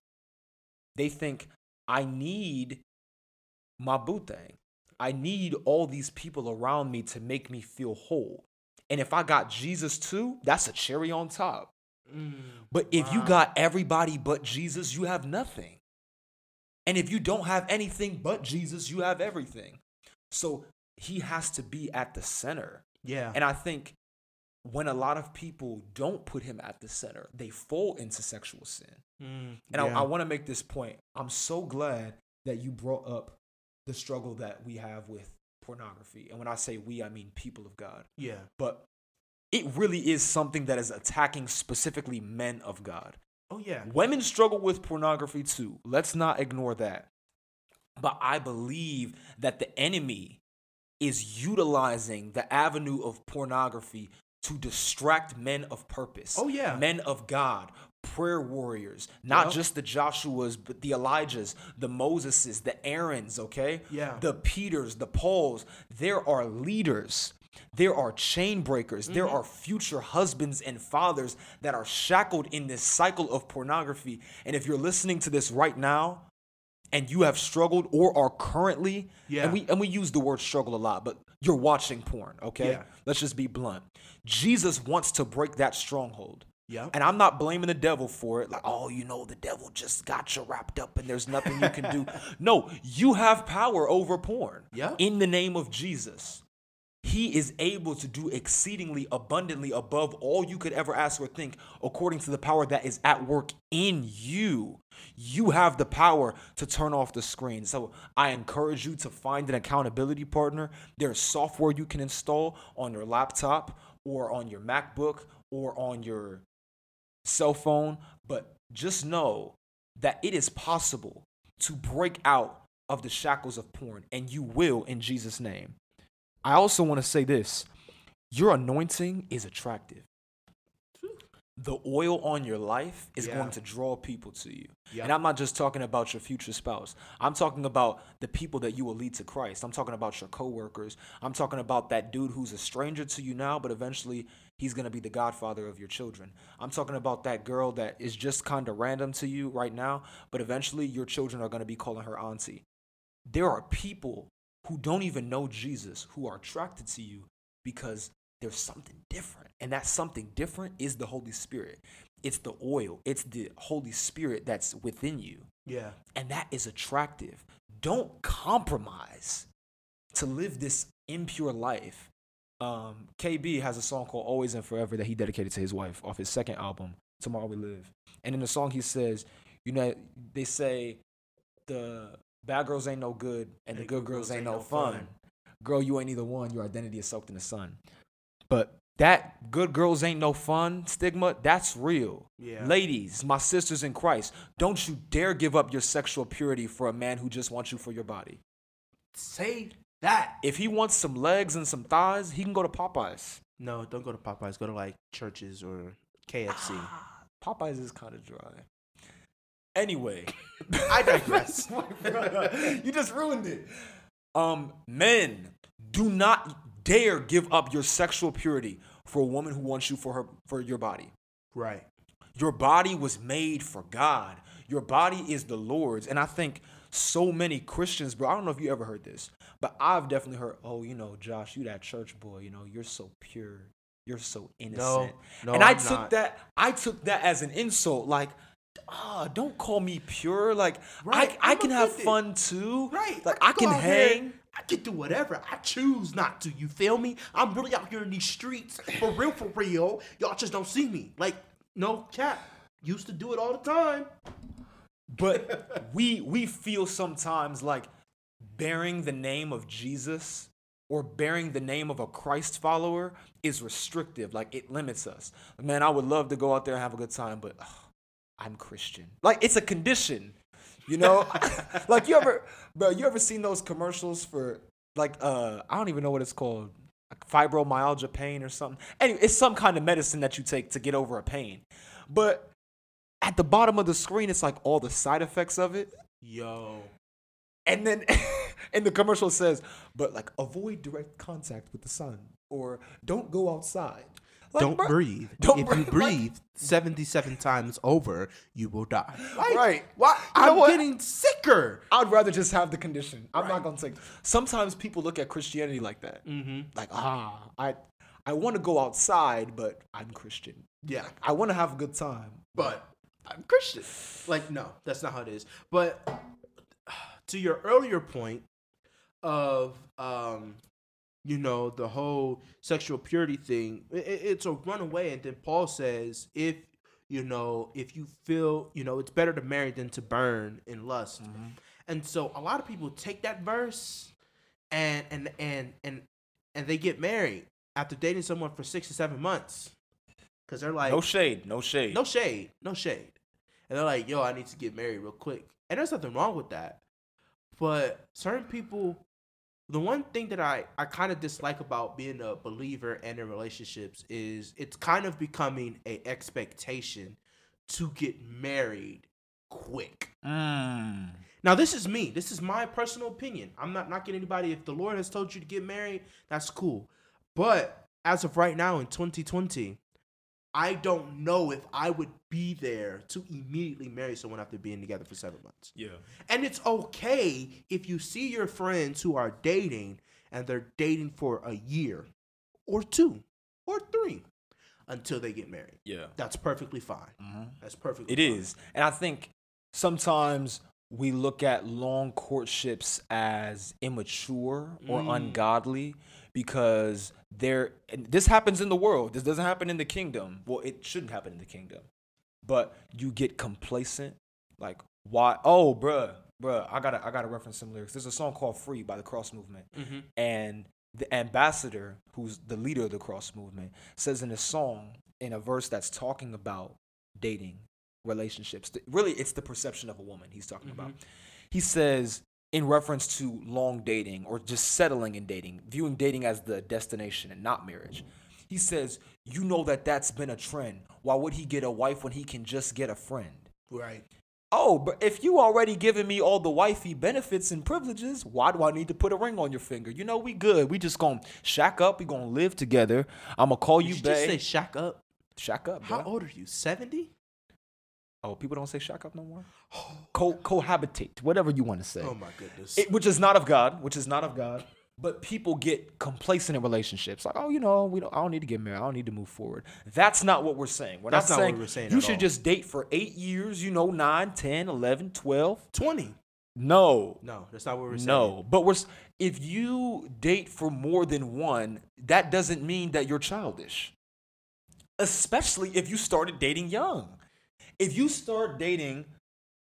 They think, I need my boo thing. I need all these people around me to make me feel whole. And if I got Jesus too, that's a cherry on top. Mm, but if wow. you got everybody but Jesus, you have nothing. And if you don't have anything but Jesus, you have everything. So he has to be at the center. Yeah. And I think when a lot of people don't put him at the center, they fall into sexual sin. Mm, and yeah. I, I want to make this point. I'm so glad that you brought up the struggle that we have with pornography. And when I say we, I mean people of God. Yeah. But it really is something that is attacking specifically men of God. Oh, yeah. Women struggle with pornography too. Let's not ignore that. But I believe that the enemy is utilizing the avenue of pornography to distract men of purpose. Oh, yeah. Men of God, prayer warriors, not yep. just the Joshuas, but the Elijahs, the Moseses, the Aarons, okay? Yeah. The Peters, the Pauls. There are leaders. There are chain breakers. Mm-hmm. There are future husbands and fathers that are shackled in this cycle of pornography. And if you're listening to this right now and you have struggled or are currently, yeah. and we and we use the word struggle a lot, but you're watching porn, okay? Yeah. Let's just be blunt. Jesus wants to break that stronghold. Yeah. And I'm not blaming the devil for it. Like, oh, you know, the devil just got you wrapped up and there's nothing you can do. No, you have power over porn. Yeah. In the name of Jesus. He is able to do exceedingly abundantly above all you could ever ask or think, according to the power that is at work in you. You have the power to turn off the screen. So I encourage you to find an accountability partner. There's software you can install on your laptop or on your MacBook or on your cell phone. But just know that it is possible to break out of the shackles of porn, and you will in Jesus' name. I also want to say this. Your anointing is attractive. The oil on your life is yeah. going to draw people to you. Yeah. And I'm not just talking about your future spouse. I'm talking about the people that you will lead to Christ. I'm talking about your coworkers. I'm talking about that dude who's a stranger to you now, but eventually he's going to be the godfather of your children. I'm talking about that girl that is just kind of random to you right now, but eventually your children are going to be calling her auntie. There are people who don't even know Jesus, who are attracted to you because there's something different. And that something different is the Holy Spirit. It's the oil. It's the Holy Spirit that's within you. Yeah. And that is attractive. Don't compromise to live this impure life. Um, K B has a song called Always and Forever that he dedicated to his wife off his second album, Tomorrow We Live. And in the song he says, you know, they say the... bad girls ain't no good, and the good girls ain't no fun. Girl, you ain't either one. Your identity is soaked in the sun. But that good girls ain't no fun stigma, that's real. Yeah. Ladies, my sisters in Christ, don't you dare give up your sexual purity for a man who just wants you for your body. Say that. If he wants some legs and some thighs, he can go to Popeyes. No, don't go to Popeyes. Go to, like, churches or K F C. Ah, Popeyes is kind of dry. Anyway, I digress. You just ruined it. Um, men, do not dare give up your sexual purity for a woman who wants you for her for your body. Right. Your body was made for God. Your body is the Lord's. And I think so many Christians, bro, I don't know if you ever heard this, but I've definitely heard, oh, you know, Josh, you that church boy, you know, you're so pure, you're so innocent. No, no, and I I'm took not. that, I took that as an insult, like. ah, oh, don't call me pure. Like, right. I, I can have fun too. Right. Like, I can, I can hang. Here. I can do whatever. I choose not to. You feel me? I'm really out here in these streets. For real, for real. Y'all just don't see me. Like, no cap. Used to do it all the time. But we we feel sometimes like bearing the name of Jesus or bearing the name of a Christ follower is restrictive. Like, it limits us. Man, I would love to go out there and have a good time, but oh, I'm Christian. Like, it's a condition, you know? Like, you ever, bro, you ever seen those commercials for, like, uh, I don't even know what it's called, like fibromyalgia pain or something? Anyway, it's some kind of medicine that you take to get over a pain. But at the bottom of the screen, it's like all the side effects of it. Yo. And then... And the commercial says, but like, avoid direct contact with the sun or don't go outside. Like, don't bro, breathe. Don't if breathe. you breathe like, seventy-seven times over, you will die. Like, right. Why? I'm you know getting sicker. I'd rather just have the condition. I'm right. not going to take it. Sometimes people look at Christianity like that. Mm-hmm. Like, ah, I I want to go outside, but I'm Christian. Yeah. Like, I want to have a good time. But I'm Christian. Like, no, that's not how it is. But to your earlier point, of um you know the whole sexual purity thing, it, it's a runaway. And then Paul says, if you know if you feel you know it's better to marry than to burn in lust. Mm-hmm. And so a lot of people take that verse and and and and and they get married after dating someone for six to seven months because they're like, no shade no shade no shade no shade and they're like, yo, I need to get married real quick. And there's nothing wrong with that, but certain people. The one thing that I, I kind of dislike about being a believer and in relationships is it's kind of becoming an expectation to get married quick. Mm. Now, this is me. This is my personal opinion. I'm not knocking anybody. If the Lord has told you to get married, that's cool. But as of right now in twenty twenty, I don't know if I would be there to immediately marry someone after being together for seven months. Yeah. And it's okay if you see your friends who are dating and they're dating for a year or two or three until they get married. Yeah. That's perfectly fine. Mm-hmm. That's perfectly fine. It is. And I think sometimes we look at long courtships as immature or mm. ungodly because there, this happens in the world. This doesn't happen in the kingdom. Well, it shouldn't happen in the kingdom. But you get complacent. Like, why? Oh, bruh, bruh, I gotta, I gotta reference some lyrics. There's a song called Free by the Cross Movement. Mm-hmm. And the ambassador, who's the leader of the Cross Movement, says in a song, in a verse that's talking about dating, relationships. Really, it's the perception of a woman he's talking mm-hmm. about. He says, in reference to long dating or just settling in dating, viewing dating as the destination and not marriage. He says, you know that that's been a trend. Why would he get a wife when he can just get a friend? Right. Oh, but if you already giving me all the wifey benefits and privileges, why do I need to put a ring on your finger? You know, we good. We just going to shack up. We going to live together. I'm going to call you, you bae. Did you just say shack up? Shack up, bro. How old are you, seventy? Oh, people don't say shack up no more? Co- cohabitate, whatever you want to say. Oh, my goodness. It, which is not of God, which is not of God. But people get complacent in relationships. Like, oh, you know, we don't, I don't need to get married. I don't need to move forward. That's not what we're saying. We're That's not, not saying, what we're saying you should all. Just date for eight years, you know, nine, ten, eleven, twelve, twenty. No. No, that's not what we're saying. No, but we're if you date for more than one, that doesn't mean that you're childish. Especially if you started dating young. If you start dating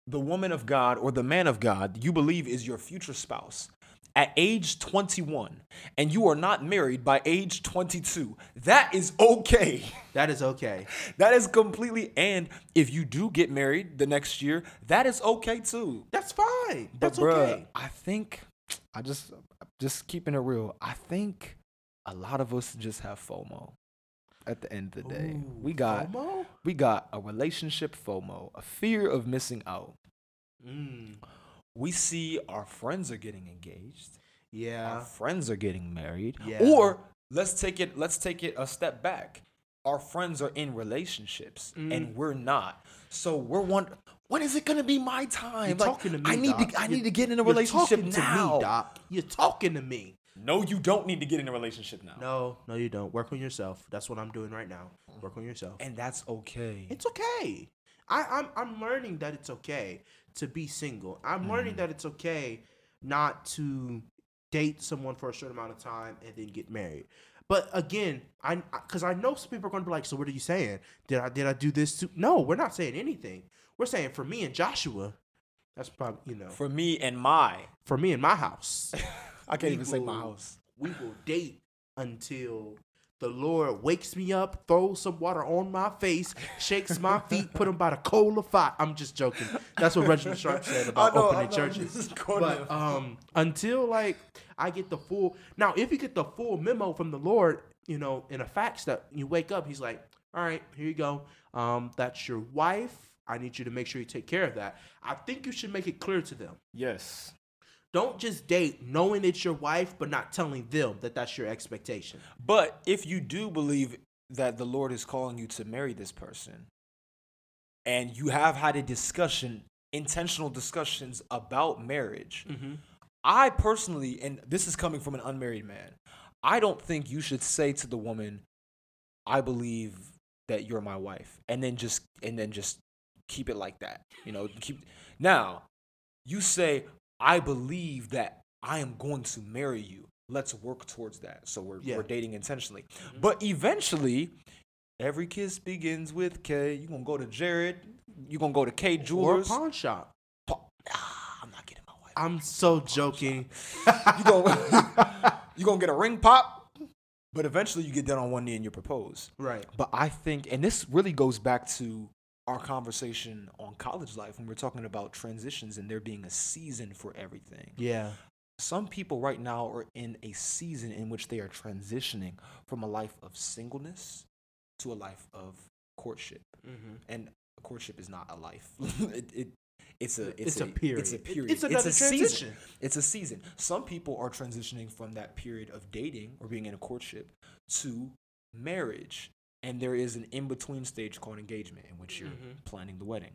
the woman of God or the man of God you believe is your future spouse at age twenty-one and you are not married by age twenty-two, that is okay. That is okay. That is completely. And if you do get married the next year, that is okay too. That's fine. That's but, bruh, okay. I think I just just keeping it real. I think a lot of us just have FOMO. At the end of the day, Ooh, we got FOMO? we got a relationship FOMO, a fear of missing out. Mm. We see our friends are getting engaged. Yeah, our friends are getting married. Yeah. Or let's take it let's take it a step back. Our friends are in relationships mm. and we're not. So we're one. When is it gonna be my time? You're like, talking to me, I need Doc. to I you're, need to get in a relationship you're talking now. To me, Doc. You're talking to me. No, you don't need to get in a relationship now. No, no, you don't. Work on yourself. That's what I'm doing right now. Work on yourself. And that's okay. It's okay. I, I'm I'm learning that it's okay to be single. I'm mm. learning that it's okay not to date someone for a certain amount of time and then get married. But again, I because I know some people are going to be like, so what are you saying? Did I did I do this too? No, we're not saying anything. We're saying for me and Joshua, that's probably, you know. For me and my. For me and my house. I can't even will, say my house. We will date until the Lord wakes me up, throws some water on my face, shakes my feet, put them by the coal of fire. I'm just joking. That's what Reginald Sharp said about know, opening churches. But um, until like... I get the full. Now, if you get the full memo from the Lord, you know, in a fax that you wake up, he's like, all right, here you go. Um, that's your wife. I need you to make sure you take care of that. I think you should make it clear to them. Yes. Don't just date knowing it's your wife, but not telling them that that's your expectation. But if you do believe that the Lord is calling you to marry this person and you have had a discussion, intentional discussions about marriage, mm-hmm. I personally, and this is coming from an unmarried man, I don't think you should say to the woman, I believe that you're my wife, and then just and then just keep it like that. You know, keep now, you say, I believe that I am going to marry you. Let's work towards that. So we're yeah. we're dating intentionally. Mm-hmm. But eventually, every kiss begins with K. You're gonna go to Jared, you're gonna go to K Jewelers. Or a pawn shop. Pa- ah, I'm not kidding. I'm so joking. You're gonna, you gonna get a ring pop, but eventually you get down on one knee and you propose. Right. But I think, and this really goes back to our conversation on college life when we're talking about transitions and there being a season for everything. Yeah. Some people right now are in a season in which they are transitioning from a life of singleness to a life of courtship. Mm-hmm. And courtship is not a life. it, it It's a it's, it's a, a period. It's a period. It's another it's a transition. Season. It's a season. Some people are transitioning from that period of dating or being in a courtship to marriage, and there is an in-between stage called engagement in which you're mm-hmm. planning the wedding.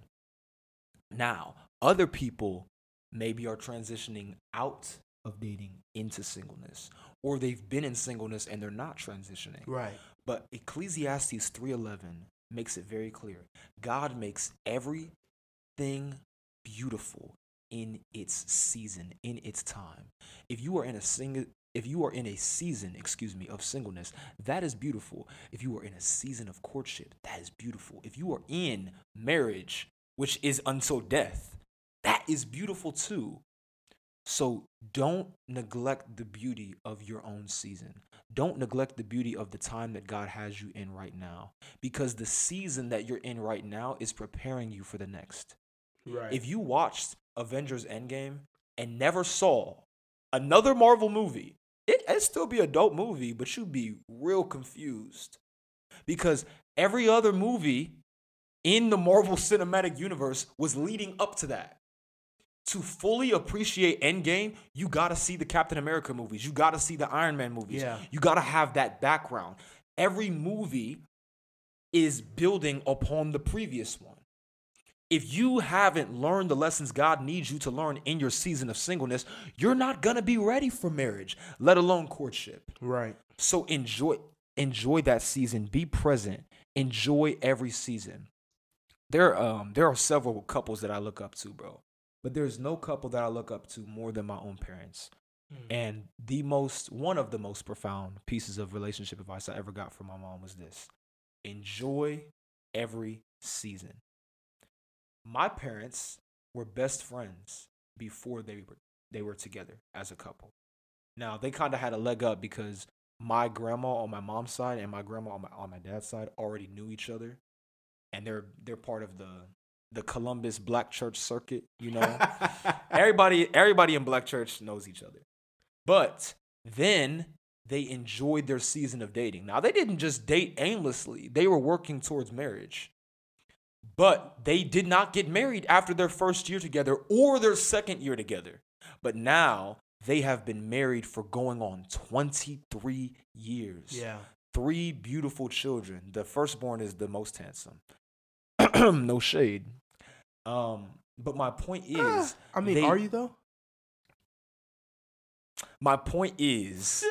Now, other people maybe are transitioning out of dating into singleness, or they've been in singleness and they're not transitioning. Right. But Ecclesiastes three eleven makes it very clear. God makes everything beautiful in its season, in its time. If you are in a single, if you are in a season, excuse me, of singleness, that is beautiful. If you are in a season of courtship, that is beautiful. If you are in marriage, which is until death, that is beautiful too. So don't neglect the beauty of your own season. Don't neglect the beauty of the time that God has you in right now, because the season that you're in right now is preparing you for the next. Right. If you watched Avengers Endgame and never saw another Marvel movie, it, it'd still be a dope movie, but you'd be real confused. Because every other movie in the Marvel Cinematic Universe was leading up to that. To fully appreciate Endgame, you gotta see the Captain America movies. You gotta see the Iron Man movies. Yeah. You gotta have that background. Every movie is building upon the previous one. If you haven't learned the lessons God needs you to learn in your season of singleness, you're not going to be ready for marriage, let alone courtship. Right. So enjoy enjoy that season. Be present. Enjoy every season. There, um, there are several couples that I look up to, bro. But there's no couple that I look up to more than my own parents. Mm-hmm. And the most, one of the most profound pieces of relationship advice I ever got from my mom was this. Enjoy every season. My parents were best friends before they were they were together as a couple. Now, they kind of had a leg up because my grandma on my mom's side and my grandma on my on my dad's side already knew each other, and they're they're part of the the Columbus Black Church circuit, you know. everybody everybody in Black Church knows each other. But then they enjoyed their season of dating. Now, they didn't just date aimlessly. They were working towards marriage. But they did not get married after their first year together or their second year together. But now they have been married for going on twenty-three years. Yeah. Three beautiful children. The firstborn is the most handsome. No shade. Um, but my point is... Uh, I mean, they, are you though? My point is...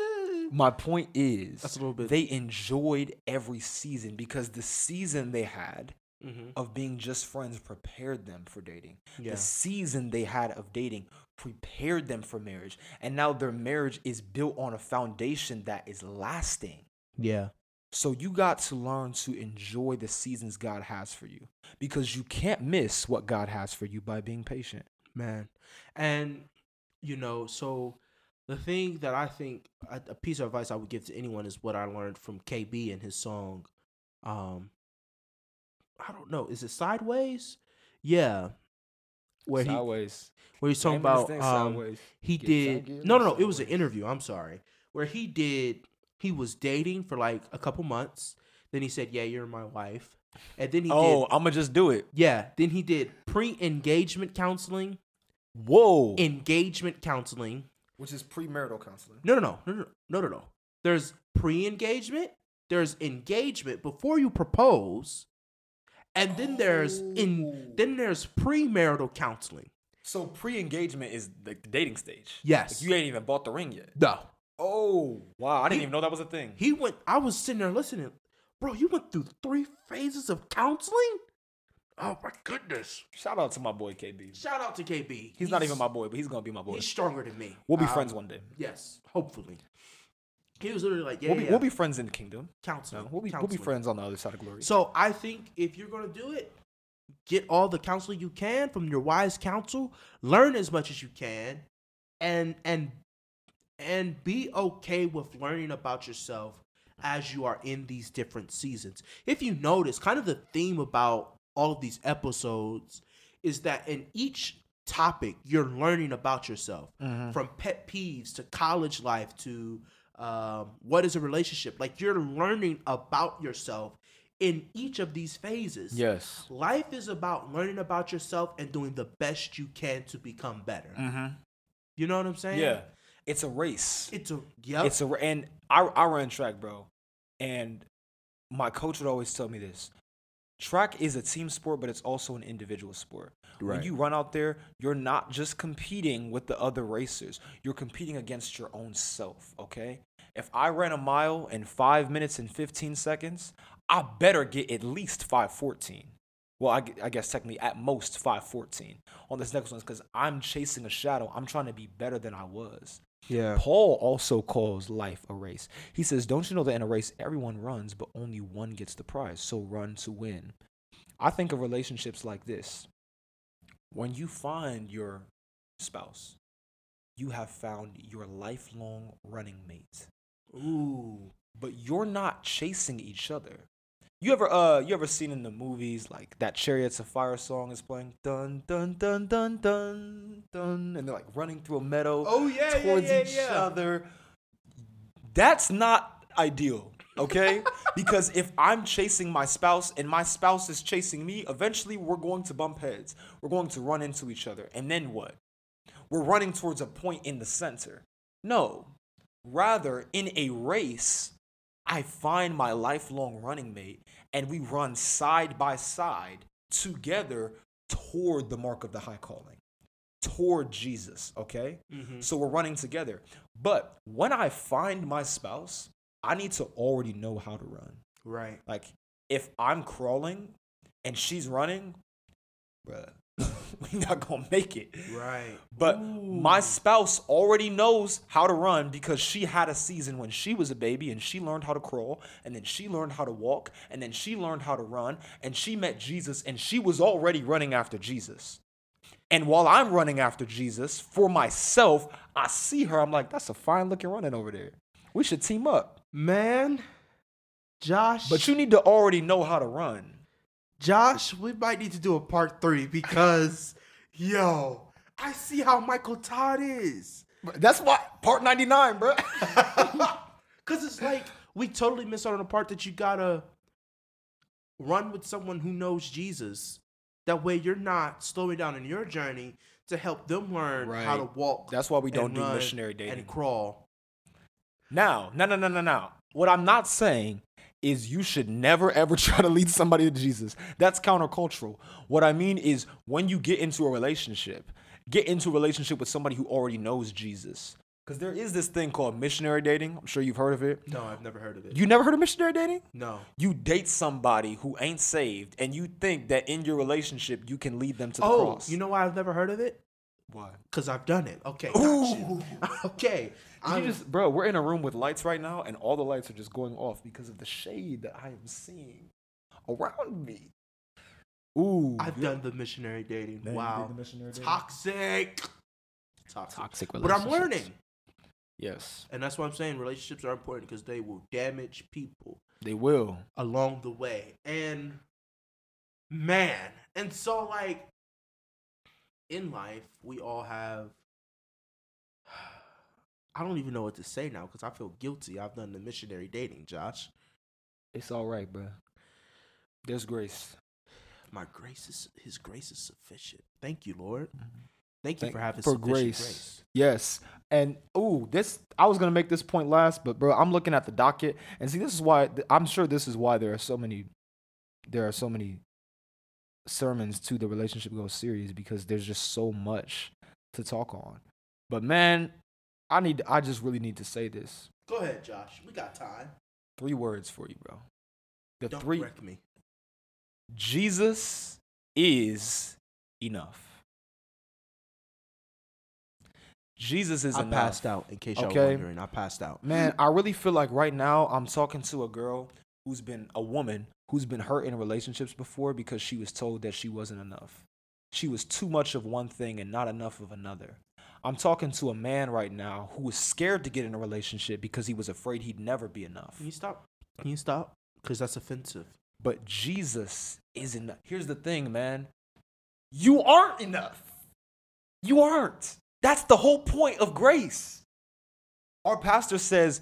My point is... That's a little bit... They enjoyed every season because the season they had... mm-hmm. of being just friends prepared them for dating. Yeah. The season they had of dating prepared them for marriage. And now their marriage is built on a foundation that is lasting. Yeah. So you got to learn to enjoy the seasons God has for you, because you can't miss what God has for you by being patient. Man. And, you know, so the thing that I think a piece of advice I would give to anyone is what I learned from K B and his song. Um, I don't know. Is it Sideways? Yeah. Where Sideways. He, where he's talking about, um, he did. No, no, no. It was an interview. I'm sorry. Where he did. He was dating for like a couple months. Then he said, yeah, you're my wife. And then he oh, did. Oh, I'm going to just do it. Yeah. Then he did pre-engagement counseling. Whoa. Engagement counseling. Which is premarital counseling. No, no, no. No, no, no, no, no. There's pre-engagement. There's engagement before you propose. And then oh. there's in then there's premarital counseling. So pre-engagement is the dating stage. Yes. Like you ain't even bought the ring yet. No. Oh, wow. I didn't he, even know that was a thing. He went, I was sitting there listening. Bro, you went through three phases of counseling? Oh, my goodness. Shout out to my boy, K B. Shout out to K B. He's, he's not even my boy, but he's going to be my boy. He's stronger than me. We'll be um, friends one day. Yes, hopefully. He was literally like, yeah, we'll be, yeah. We'll be friends in the kingdom. Counseling. No, we'll, be, counseling. We'll be friends on the other side of glory. So I think if you're going to do it, get all the counseling you can from your wise counsel. Learn as much as you can. And, and, And be okay with learning about yourself as you are in these different seasons. If you notice, kind of the theme about all of these episodes is that in each topic, you're learning about yourself. Mm-hmm. From pet peeves to college life to um, what is a relationship. Like, you're learning about yourself in each of these phases. Yes. Life is about learning about yourself and doing the best you can to become better. Mm-hmm. You know what I'm saying? Yeah. It's a race. It's a yeah. It's a and I I ran track, bro, and my coach would always tell me this: track is a team sport, but it's also an individual sport. Right. When you run out there, you're not just competing with the other racers; you're competing against your own self. Okay. If I ran a mile in five minutes and fifteen seconds, I better get at least five fourteen. Well, I, I guess technically at most five fourteen on this next one, because I'm chasing a shadow. I'm trying to be better than I was. Yeah. Paul also calls life a race. He says, don't you know that in a race, everyone runs, but only one gets the prize. So run to win. I think of relationships like this. When you find your spouse, you have found your lifelong running mate. Ooh. But you're not chasing each other. You ever uh you ever seen in the movies like that Chariots of Fire song is playing dun dun dun dun dun dun and they're like running through a meadow oh, yeah, towards yeah, yeah, each yeah. other. That's not ideal, okay? Because if I'm chasing my spouse and my spouse is chasing me, eventually we're going to bump heads. We're going to run into each other. And then what? We're running towards a point in the center. No. Rather, in a race, I find my lifelong running mate, and we run side by side together toward the mark of the high calling, toward Jesus, okay? Mm-hmm. So we're running together. But when I find my spouse, I need to already know how to run. Right. Like, if I'm crawling and she's running, bruh, we're not going to make it. Right. But ooh, my spouse already knows how to run because she had a season when she was a baby and she learned how to crawl and then she learned how to walk and then she learned how to run and she met Jesus and she was already running after Jesus. And while I'm running after Jesus for myself, I see her. I'm like, that's a fine looking running over there. We should team up. Man, Josh. But you need to already know how to run. Josh, we might need to do a part three because, yo, I see how Michael Todd is. That's why part ninety-nine, bro. Because it's like we totally miss out on the part that you got to run with someone who knows Jesus. That way you're not slowing down in your journey to help them learn right. how to walk. That's why we don't do missionary dating. And crawl. Now, no, no, no, no, no. What I'm not saying is you should never, ever try to lead somebody to Jesus. That's countercultural. What I mean is when you get into a relationship, get into a relationship with somebody who already knows Jesus. Because there is this thing called missionary dating. I'm sure you've heard of it. No, I've never heard of it. You never heard of missionary dating? No. You date somebody who ain't saved, and you think that in your relationship you can lead them to the oh, cross. You know why I've never heard of it? Why? Because I've done it. Okay. Gotcha. Okay. You just, bro, we're in a room with lights right now, and all the lights are just going off because of the shade that I am seeing around me. Ooh. I've yeah. done the missionary dating. Then wow. The missionary dating. Toxic. Toxic. Toxic relationships. But I'm learning. Yes. And that's why I'm saying relationships are important because they will damage people. They will. Along the way. And, man. And so, like, in life, we all have, I don't even know what to say now because I feel guilty. I've done the missionary dating, Josh. It's all right, bro. There's grace. My grace is, his grace is sufficient. Thank you, Lord. Mm-hmm. Thank you Thank for having for grace. grace. Yes. And, ooh, this, I was going to make this point last, but, bro, I'm looking at the docket. And, see, this is why, I'm sure this is why there are so many, there are so many sermons to the Relationship Goals series, because there's just so much to talk on. But, man, I need, I just really need to say this. Go ahead, Josh. We got time. Three words for you, bro. The Don't three, wreck me. Jesus is enough. Jesus is I enough. I passed out, in case y'all okay. were wondering. I passed out. Man, I really feel like right now I'm talking to a girl who's been, a woman, who's been hurt in relationships before because she was told that she wasn't enough. She was too much of one thing and not enough of another. I'm talking to a man right now who was scared to get in a relationship because he was afraid he'd never be enough. Can you stop? Can you stop? Because that's offensive. But Jesus is enough. Here's the thing, man. You aren't enough. You aren't. That's the whole point of grace. Our pastor says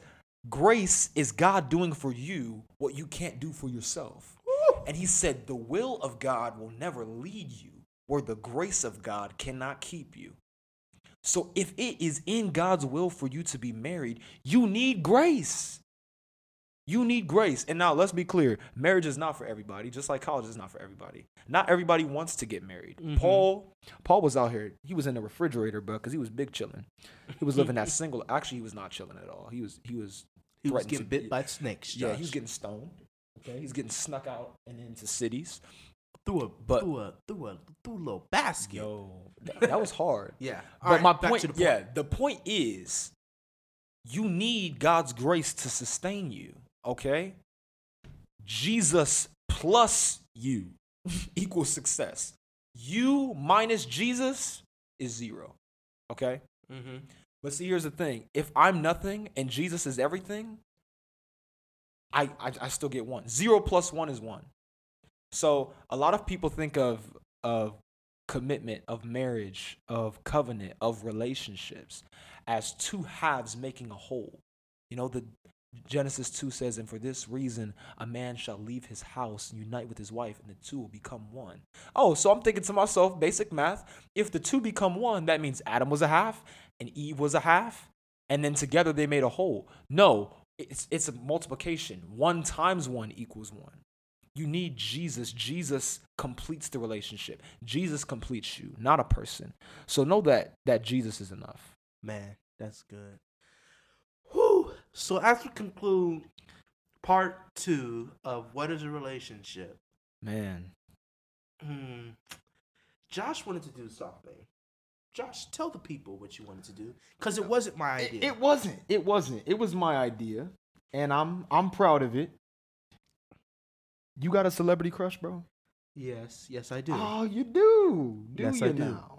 grace is God doing for you what you can't do for yourself. Woo! And he said the will of God will never lead you where the grace of God cannot keep you. So if it is in God's will for you to be married, you need grace. You need grace. And now let's be clear. Marriage is not for everybody, just like college is not for everybody. Not everybody wants to get married. Mm-hmm. Paul, Paul was out here. He was in the refrigerator, bro, because he was big chilling. He was living that single. Actually, he was not chilling at all. He was he was he was getting to, bit by snakes. Yeah, Josh. He was getting stoned. Okay, he's getting snuck out and into cities through a but, through a through a through a little basket. Yo, that, that was hard. Yeah, all but right, my point, point. Yeah, the point is, you need God's grace to sustain you. Okay? Jesus plus you equals success. You minus Jesus is zero. Okay? Mm-hmm. But see, here's the thing. If I'm nothing and Jesus is everything, I, I, I still get one. Zero plus one is one. So a lot of people think of, of commitment, of marriage, of covenant, of relationships as two halves making a whole. You know, the Genesis two says, and for this reason, a man shall leave his house and unite with his wife, and the two will become one. Oh, so I'm thinking to myself, basic math, if the two become one, that means Adam was a half and Eve was a half, and then together they made a whole. No, it's, it's a multiplication. One times one equals one. You need Jesus. Jesus completes the relationship. Jesus completes you, not a person. So know that, that Jesus is enough. Man, that's good. Whew. So as we conclude part two of what is a relationship, man, mm, Josh wanted to do something. Josh, tell the people what you wanted to do, because it wasn't my idea. It, it wasn't. It wasn't. It was my idea, and I'm I'm proud of it. You got a celebrity crush, bro? Yes, yes, I do. Oh, you do. Do yes, you I do. now?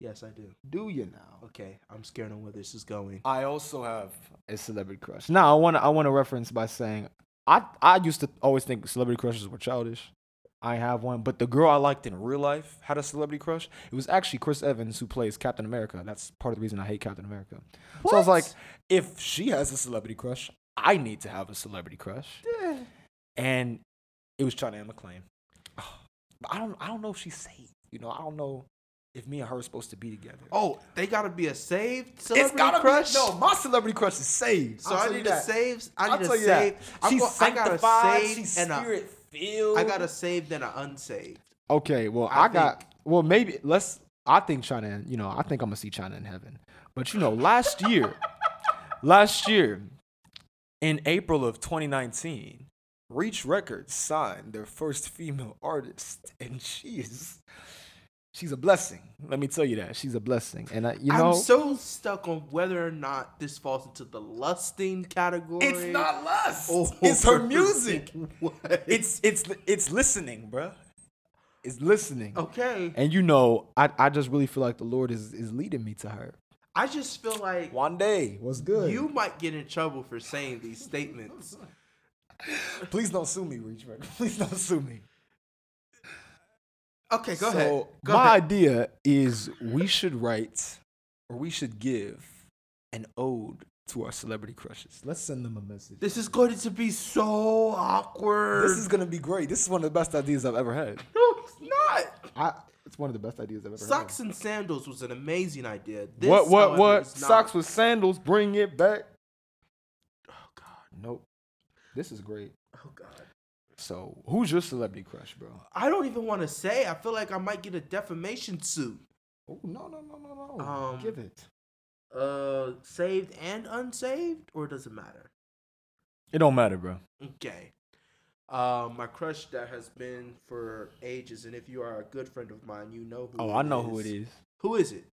Yes, I do. Do you now? Okay, I'm scared on where this is going. I also have a celebrity crush. Now, I want to I want to reference by saying I I used to always think celebrity crushes were childish. I have one, but the girl I liked in real life had a celebrity crush. It was actually Chris Evans, who plays Captain America. That's part of the reason I hate Captain America. What? So I was like, if she has a celebrity crush, I need to have a celebrity crush. Yeah. And it was Chyna McClain. Oh, I don't I don't know if she's safe. You know, I don't know if me and her are supposed to be together. Oh, they gotta be a saved celebrity it's gotta crush? Be, no, my celebrity crush is saved. So I need a saved. I need a saved. She's sanctified. She's spirit-filled. I got a saved and an unsaved. Okay, well, I, I think, got... Well, maybe... let's. I think Chyna... You know, I think I'm gonna see Chyna in heaven. But, you know, last year... Last year, in April of twenty nineteen, Reach Records signed their first female artist, and she is, she's a blessing. Let me tell you that. She's a blessing. And I, you know, I'm so stuck on whether or not this falls into the lusting category. It's not lust. Oh. It's her music. What? It's it's it's listening, bro. It's listening. Okay. And you know, I, I just really feel like the Lord is, is leading me to her. I just feel like Wande, what's good? You might get in trouble for saying these statements. Please don't sue me, Reach Records. Please don't sue me. Okay, go so ahead. Go my ahead. idea is we should write or we should give an ode to our celebrity crushes. Let's send them a message. This is going to be so awkward. This is going to be great. This is one of the best ideas I've ever had. No, it's not. I, it's one of the best ideas I've ever Socks had. Socks and sandals was an amazing idea. This what, what, what? Socks with sandals, bring it back. Oh, God. Nope. This is great. Oh, God. So, who's your celebrity crush, bro? I don't even want to say. I feel like I might get a defamation suit. Oh, no, no, no, no, no. Um, Give it. Uh, saved and unsaved? Or does it matter? It don't matter, bro. Okay. Uh, my crush that has been for ages, and if you are a good friend of mine, you know who oh, it is. Oh, I know who it is. Who is it?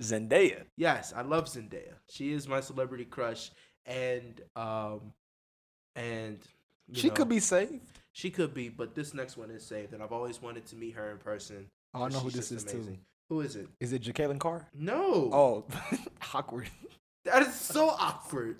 Zendaya. Yes, I love Zendaya. She is my celebrity crush, and... um, and... You she know, could be saved. She could be, but this next one is saved, and I've always wanted to meet her in person. Oh, I know who this is, amazing. Too. Who is it? Is it Ja'Kalen Carr? No. Oh, awkward. That is so awkward.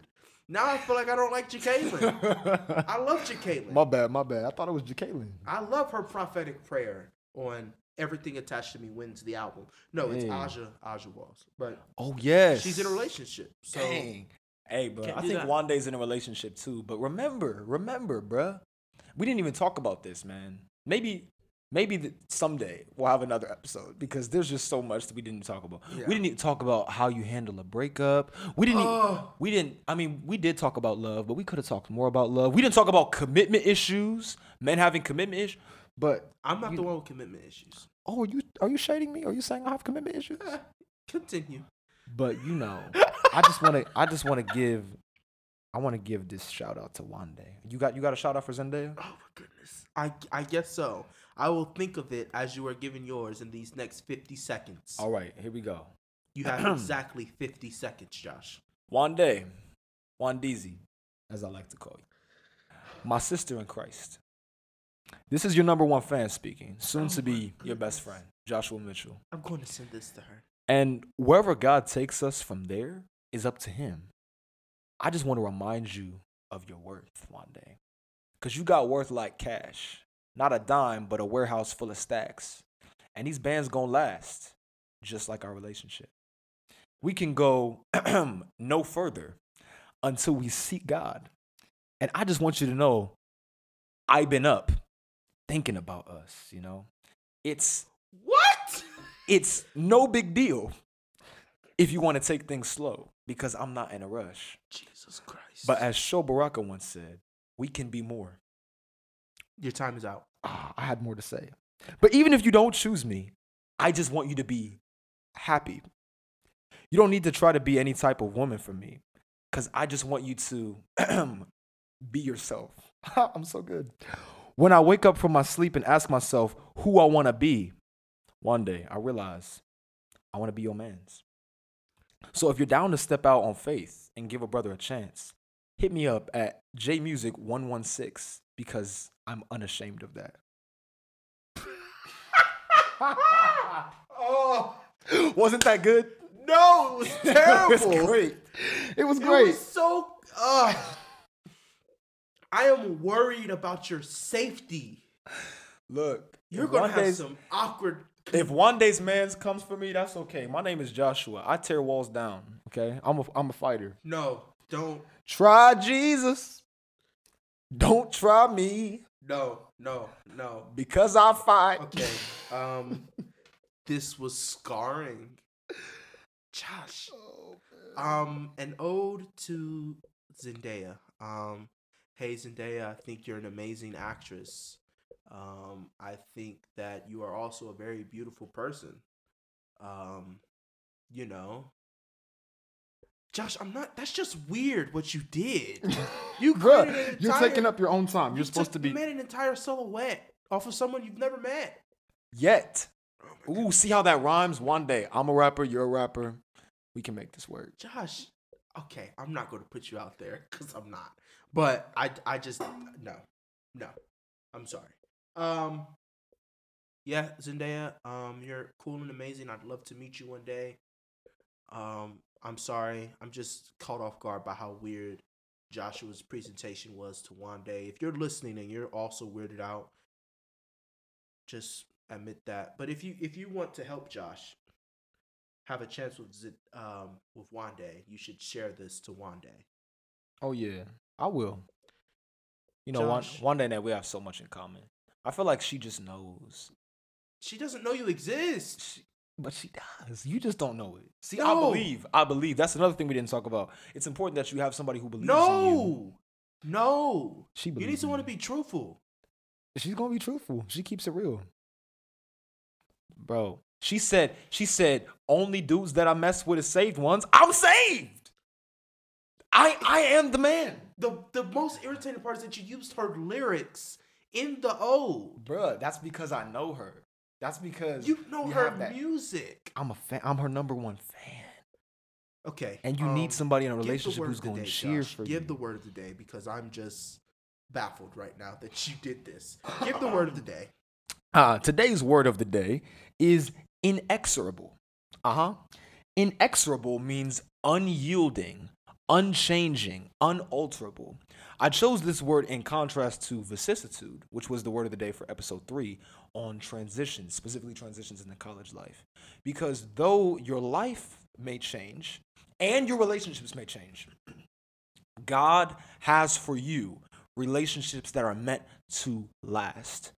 Now I feel like I don't like Ja'Kalen. I love Ja'Kalen. My bad, my bad. I thought it was Ja'Kalen. I love her prophetic prayer on Everything Attached to Me wins the album. No, Dang. It's Aja, Aja Walls. But oh, yes. She's in a relationship. So. Dang. Hey, bro, I think that. Wande's in a relationship, too. But remember, remember, bro, we didn't even talk about this, man. Maybe maybe the, someday we'll have another episode because there's just so much that we didn't talk about. Yeah. We didn't even talk about how you handle a breakup. We didn't, oh. even, we didn't, I mean, we did talk about love, but we could have talked more about love. We didn't talk about commitment issues, men having commitment issues. But I'm not you, the one with commitment issues. Oh, are you, are you shading me? Are you saying I have commitment issues? Continue. But, you know, I just want to I just want to give I want to give this shout out to Wande. You got you got a shout out for Zendaya? Oh, my goodness. I I guess so. I will think of it as you are giving yours in these next fifty seconds. All right, here we go. You have exactly fifty seconds, Josh. Wande. Wandeezy, as I like to call you. My sister in Christ. This is your number one fan speaking, soon oh to be goodness. your best friend, Joshua Mitchell. I'm going to send this to her. And wherever God takes us from there is up to him. I just want to remind you of your worth, Wande. Because you got worth like cash. Not a dime, but a warehouse full of stacks. And these bands gonna last, just like our relationship. We can go no further until we seek God. And I just want you to know, I've been up thinking about us, you know? It's... What?! It's no big deal if you want to take things slow because I'm not in a rush. Jesus Christ. But as Sho Baraka once said, we can be more. Your time is out. Ah, I had more to say. But even if you don't choose me, I just want you to be happy. You don't need to try to be any type of woman for me because I just want you to be yourself. I'm so good. When I wake up from my sleep and ask myself who I want to be, one day, I realize I want to be your man's. So if you're down to step out on faith and give a brother a chance, hit me up at J Music one one six because I'm unashamed of that. Oh, wasn't that good? No, it was terrible. It was great. It was great. It was so... Uh, I am worried about your safety. Look. You're going to have some awkward... If Wande's man's comes for me, that's okay. My name is Joshua. I tear walls down, okay? I'm a, I'm a fighter. No, don't. Try Jesus. Don't try me. No, no, no. Because I fight. Okay. Um, this was scarring. Josh. Oh, um, an ode to Zendaya. Um, hey, Zendaya, I think you're an amazing actress. Um, I think that you are also a very beautiful person. Um, you know, Josh, I'm not, that's just weird what you did. You Bruh, entire, you're taking up your own time. You're you supposed took, to be. You made an entire silhouette off of someone you've never met. Yet. Oh Ooh, God. See how that rhymes? One day, I'm a rapper, you're a rapper. We can make this work. Josh, okay, I'm not going to put you out there because I'm not. But I, I just, no, no, I'm sorry. Um, yeah, Zendaya, um, you're cool and amazing. I'd love to meet you one day. Um, I'm sorry. I'm just caught off guard by how weird Joshua's presentation was to Wande. If you're listening and you're also weirded out, just admit that. But if you if you want to help Josh have a chance with um with Wande, you should share this to Wande. Oh yeah, I will. You know, Josh, Wande and I, we have so much in common. I feel like she just knows. She doesn't know you exist. She- But she does. You just don't know it. See, no. I believe. I believe. That's another thing we didn't talk about. It's important that you have somebody who believes no. in you. No. No. She believes. You need someone to be truthful. She's going to be truthful. She keeps it real. Bro, she said, she said, only dudes that I mess with is saved ones. I'm saved. I I am the man. The, the most irritating part is that you used her lyrics in the ode. Bro, that's because I know her. That's because you know you her music. I'm a fan. I'm her number one fan. Okay. And you um, need somebody in a relationship who's going to cheer Josh. for give you. Give the word of the day because I'm just baffled right now that you did this. Give the word of the day. Uh, today's word of the day is inexorable. Uh-huh. Inexorable means unyielding, unchanging, unalterable. I chose this word in contrast to vicissitude, which was the word of the day for episode three on transitions, specifically transitions in the college life. Because though your life may change and your relationships may change, God has for you relationships that are meant to last.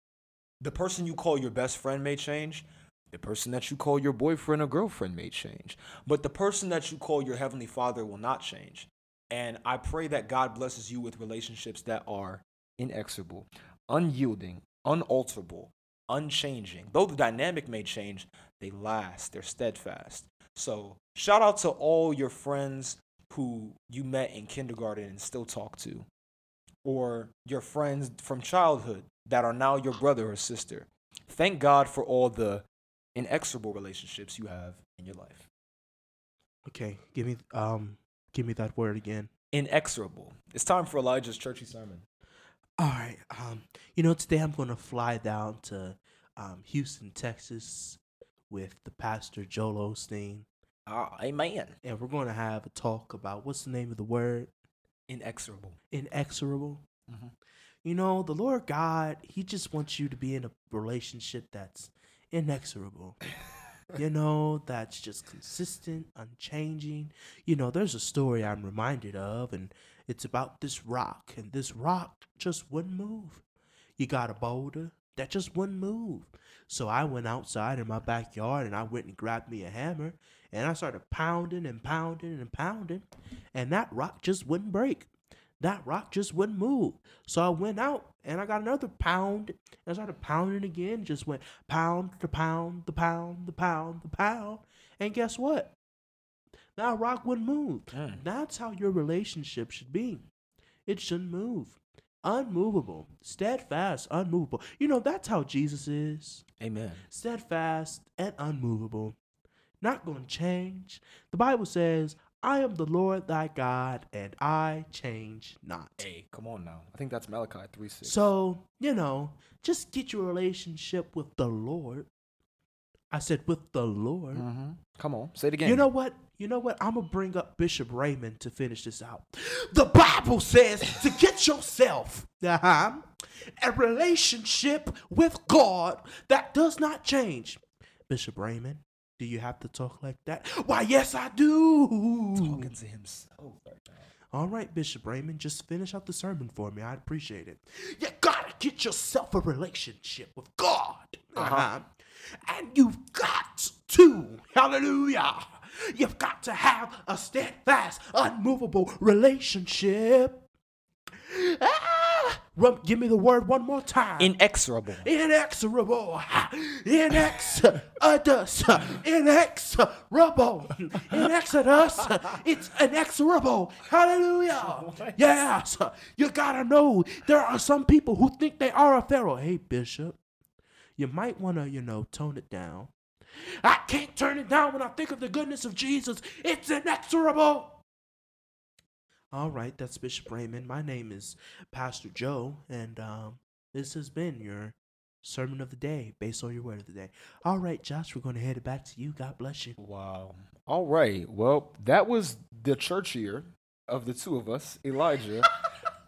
The person you call your best friend may change. The person that you call your boyfriend or girlfriend may change. But the person that you call your Heavenly Father will not change. And I pray that God blesses you with relationships that are inexorable, unyielding, unalterable, unchanging. Though the dynamic may change, they last. They're steadfast. So shout out to all your friends who you met in kindergarten and still talk to, or your friends from childhood that are now your brother or sister. Thank God for all the inexorable relationships you have in your life. Okay, give me... um. Give me that word again. Inexorable. It's time for Elijah's churchy sermon. All right. Um, you know, today I'm going to fly down to um, Houston, Texas with the pastor, Joel Osteen. Ah, amen. And we're going to have a talk about what's the name of the word? Inexorable. Inexorable. Mm-hmm. You know, the Lord God, he just wants you to be in a relationship that's inexorable. You know, that's just consistent, unchanging. You know, there's a story I'm reminded of, and it's about this rock, and this rock just wouldn't move. You got a boulder that just wouldn't move. So I went outside in my backyard, and I went and grabbed me a hammer, and I started pounding and pounding and pounding, and that rock just wouldn't break. That rock just wouldn't move. So I went out and I got another pound. I started pounding again. Just went pound to pound, the pound, the pound, the pound. And guess what? That rock wouldn't move. Mm. That's how your relationship should be. It shouldn't move. Unmovable. Steadfast, unmovable. You know, that's how Jesus is. Amen. Steadfast and unmovable. Not going to change. The Bible says, I am the Lord thy God, and I change not. Hey, come on now. I think that's Malachi three six. So, you know, just get your relationship with the Lord. I said with the Lord. Mm-hmm. Come on, say it again. You know what? You know what? I'm going to bring up Bishop Raymond to finish this out. The Bible says to get yourself uh-huh, a relationship with God that does not change. Bishop Raymond. Do you have to talk like that? Why, yes, I do. Talking to himself right now. All right, Bishop Raymond, just finish up the sermon for me. I'd appreciate it. You gotta get yourself a relationship with God. Uh-huh. Uh-huh. And you've got to, hallelujah, you've got to have a steadfast, unmovable relationship. Ah, Give me the word one more time. Inexorable. Inexorable. Inex-odus. Inexorable. Inexodus. It's inexorable. Hallelujah. What? Yes. You gotta know there are some people who think they are a pharaoh. Hey, Bishop, you might want to, you know, tone it down. I can't turn it down when I think of the goodness of Jesus. It's inexorable. All right, that's Bishop Raymond. My name is Pastor Joe, and um, this has been your sermon of the day, based on your word of the day. All right, Josh, we're going to hand it back to you. God bless you. Wow. All right. Well, that was the churchier of the two of us, Elijah.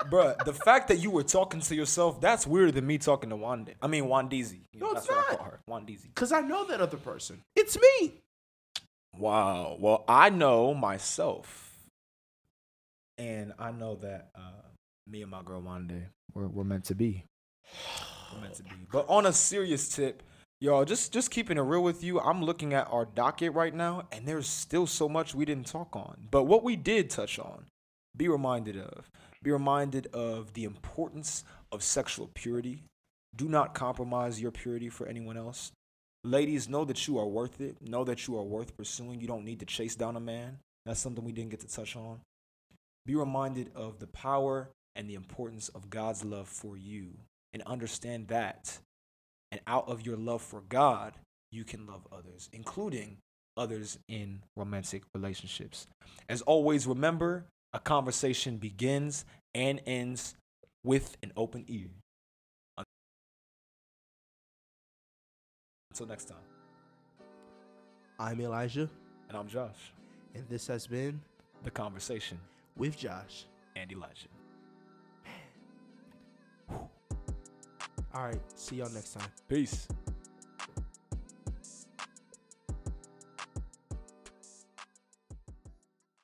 Bruh, the fact that you were talking to yourself, that's weirder than me talking to Wande. I mean, Wandeezy. You know, no, it's that's not. What I call her, Wandeezy. Because I know that other person. It's me. Wow. Well, I know myself. And I know that uh, me and my girl Wande, we're, we're meant to be. We're meant to be. But on a serious tip, y'all, just, just keeping it real with you, I'm looking at our docket right now, and there's still so much we didn't talk on. But what we did touch on, be reminded of. Be reminded of the importance of sexual purity. Do not compromise your purity for anyone else. Ladies, know that you are worth it. Know that you are worth pursuing. You don't need to chase down a man. That's something we didn't get to touch on. Be reminded of the power and the importance of God's love for you, and understand that. And out of your love for God, you can love others, including others in romantic relationships. As always, remember, a conversation begins and ends with an open ear. Until next time. I'm Elijah. And I'm Josh. And this has been The Conversation. With Josh and Elijah. All right. See y'all next time. Peace.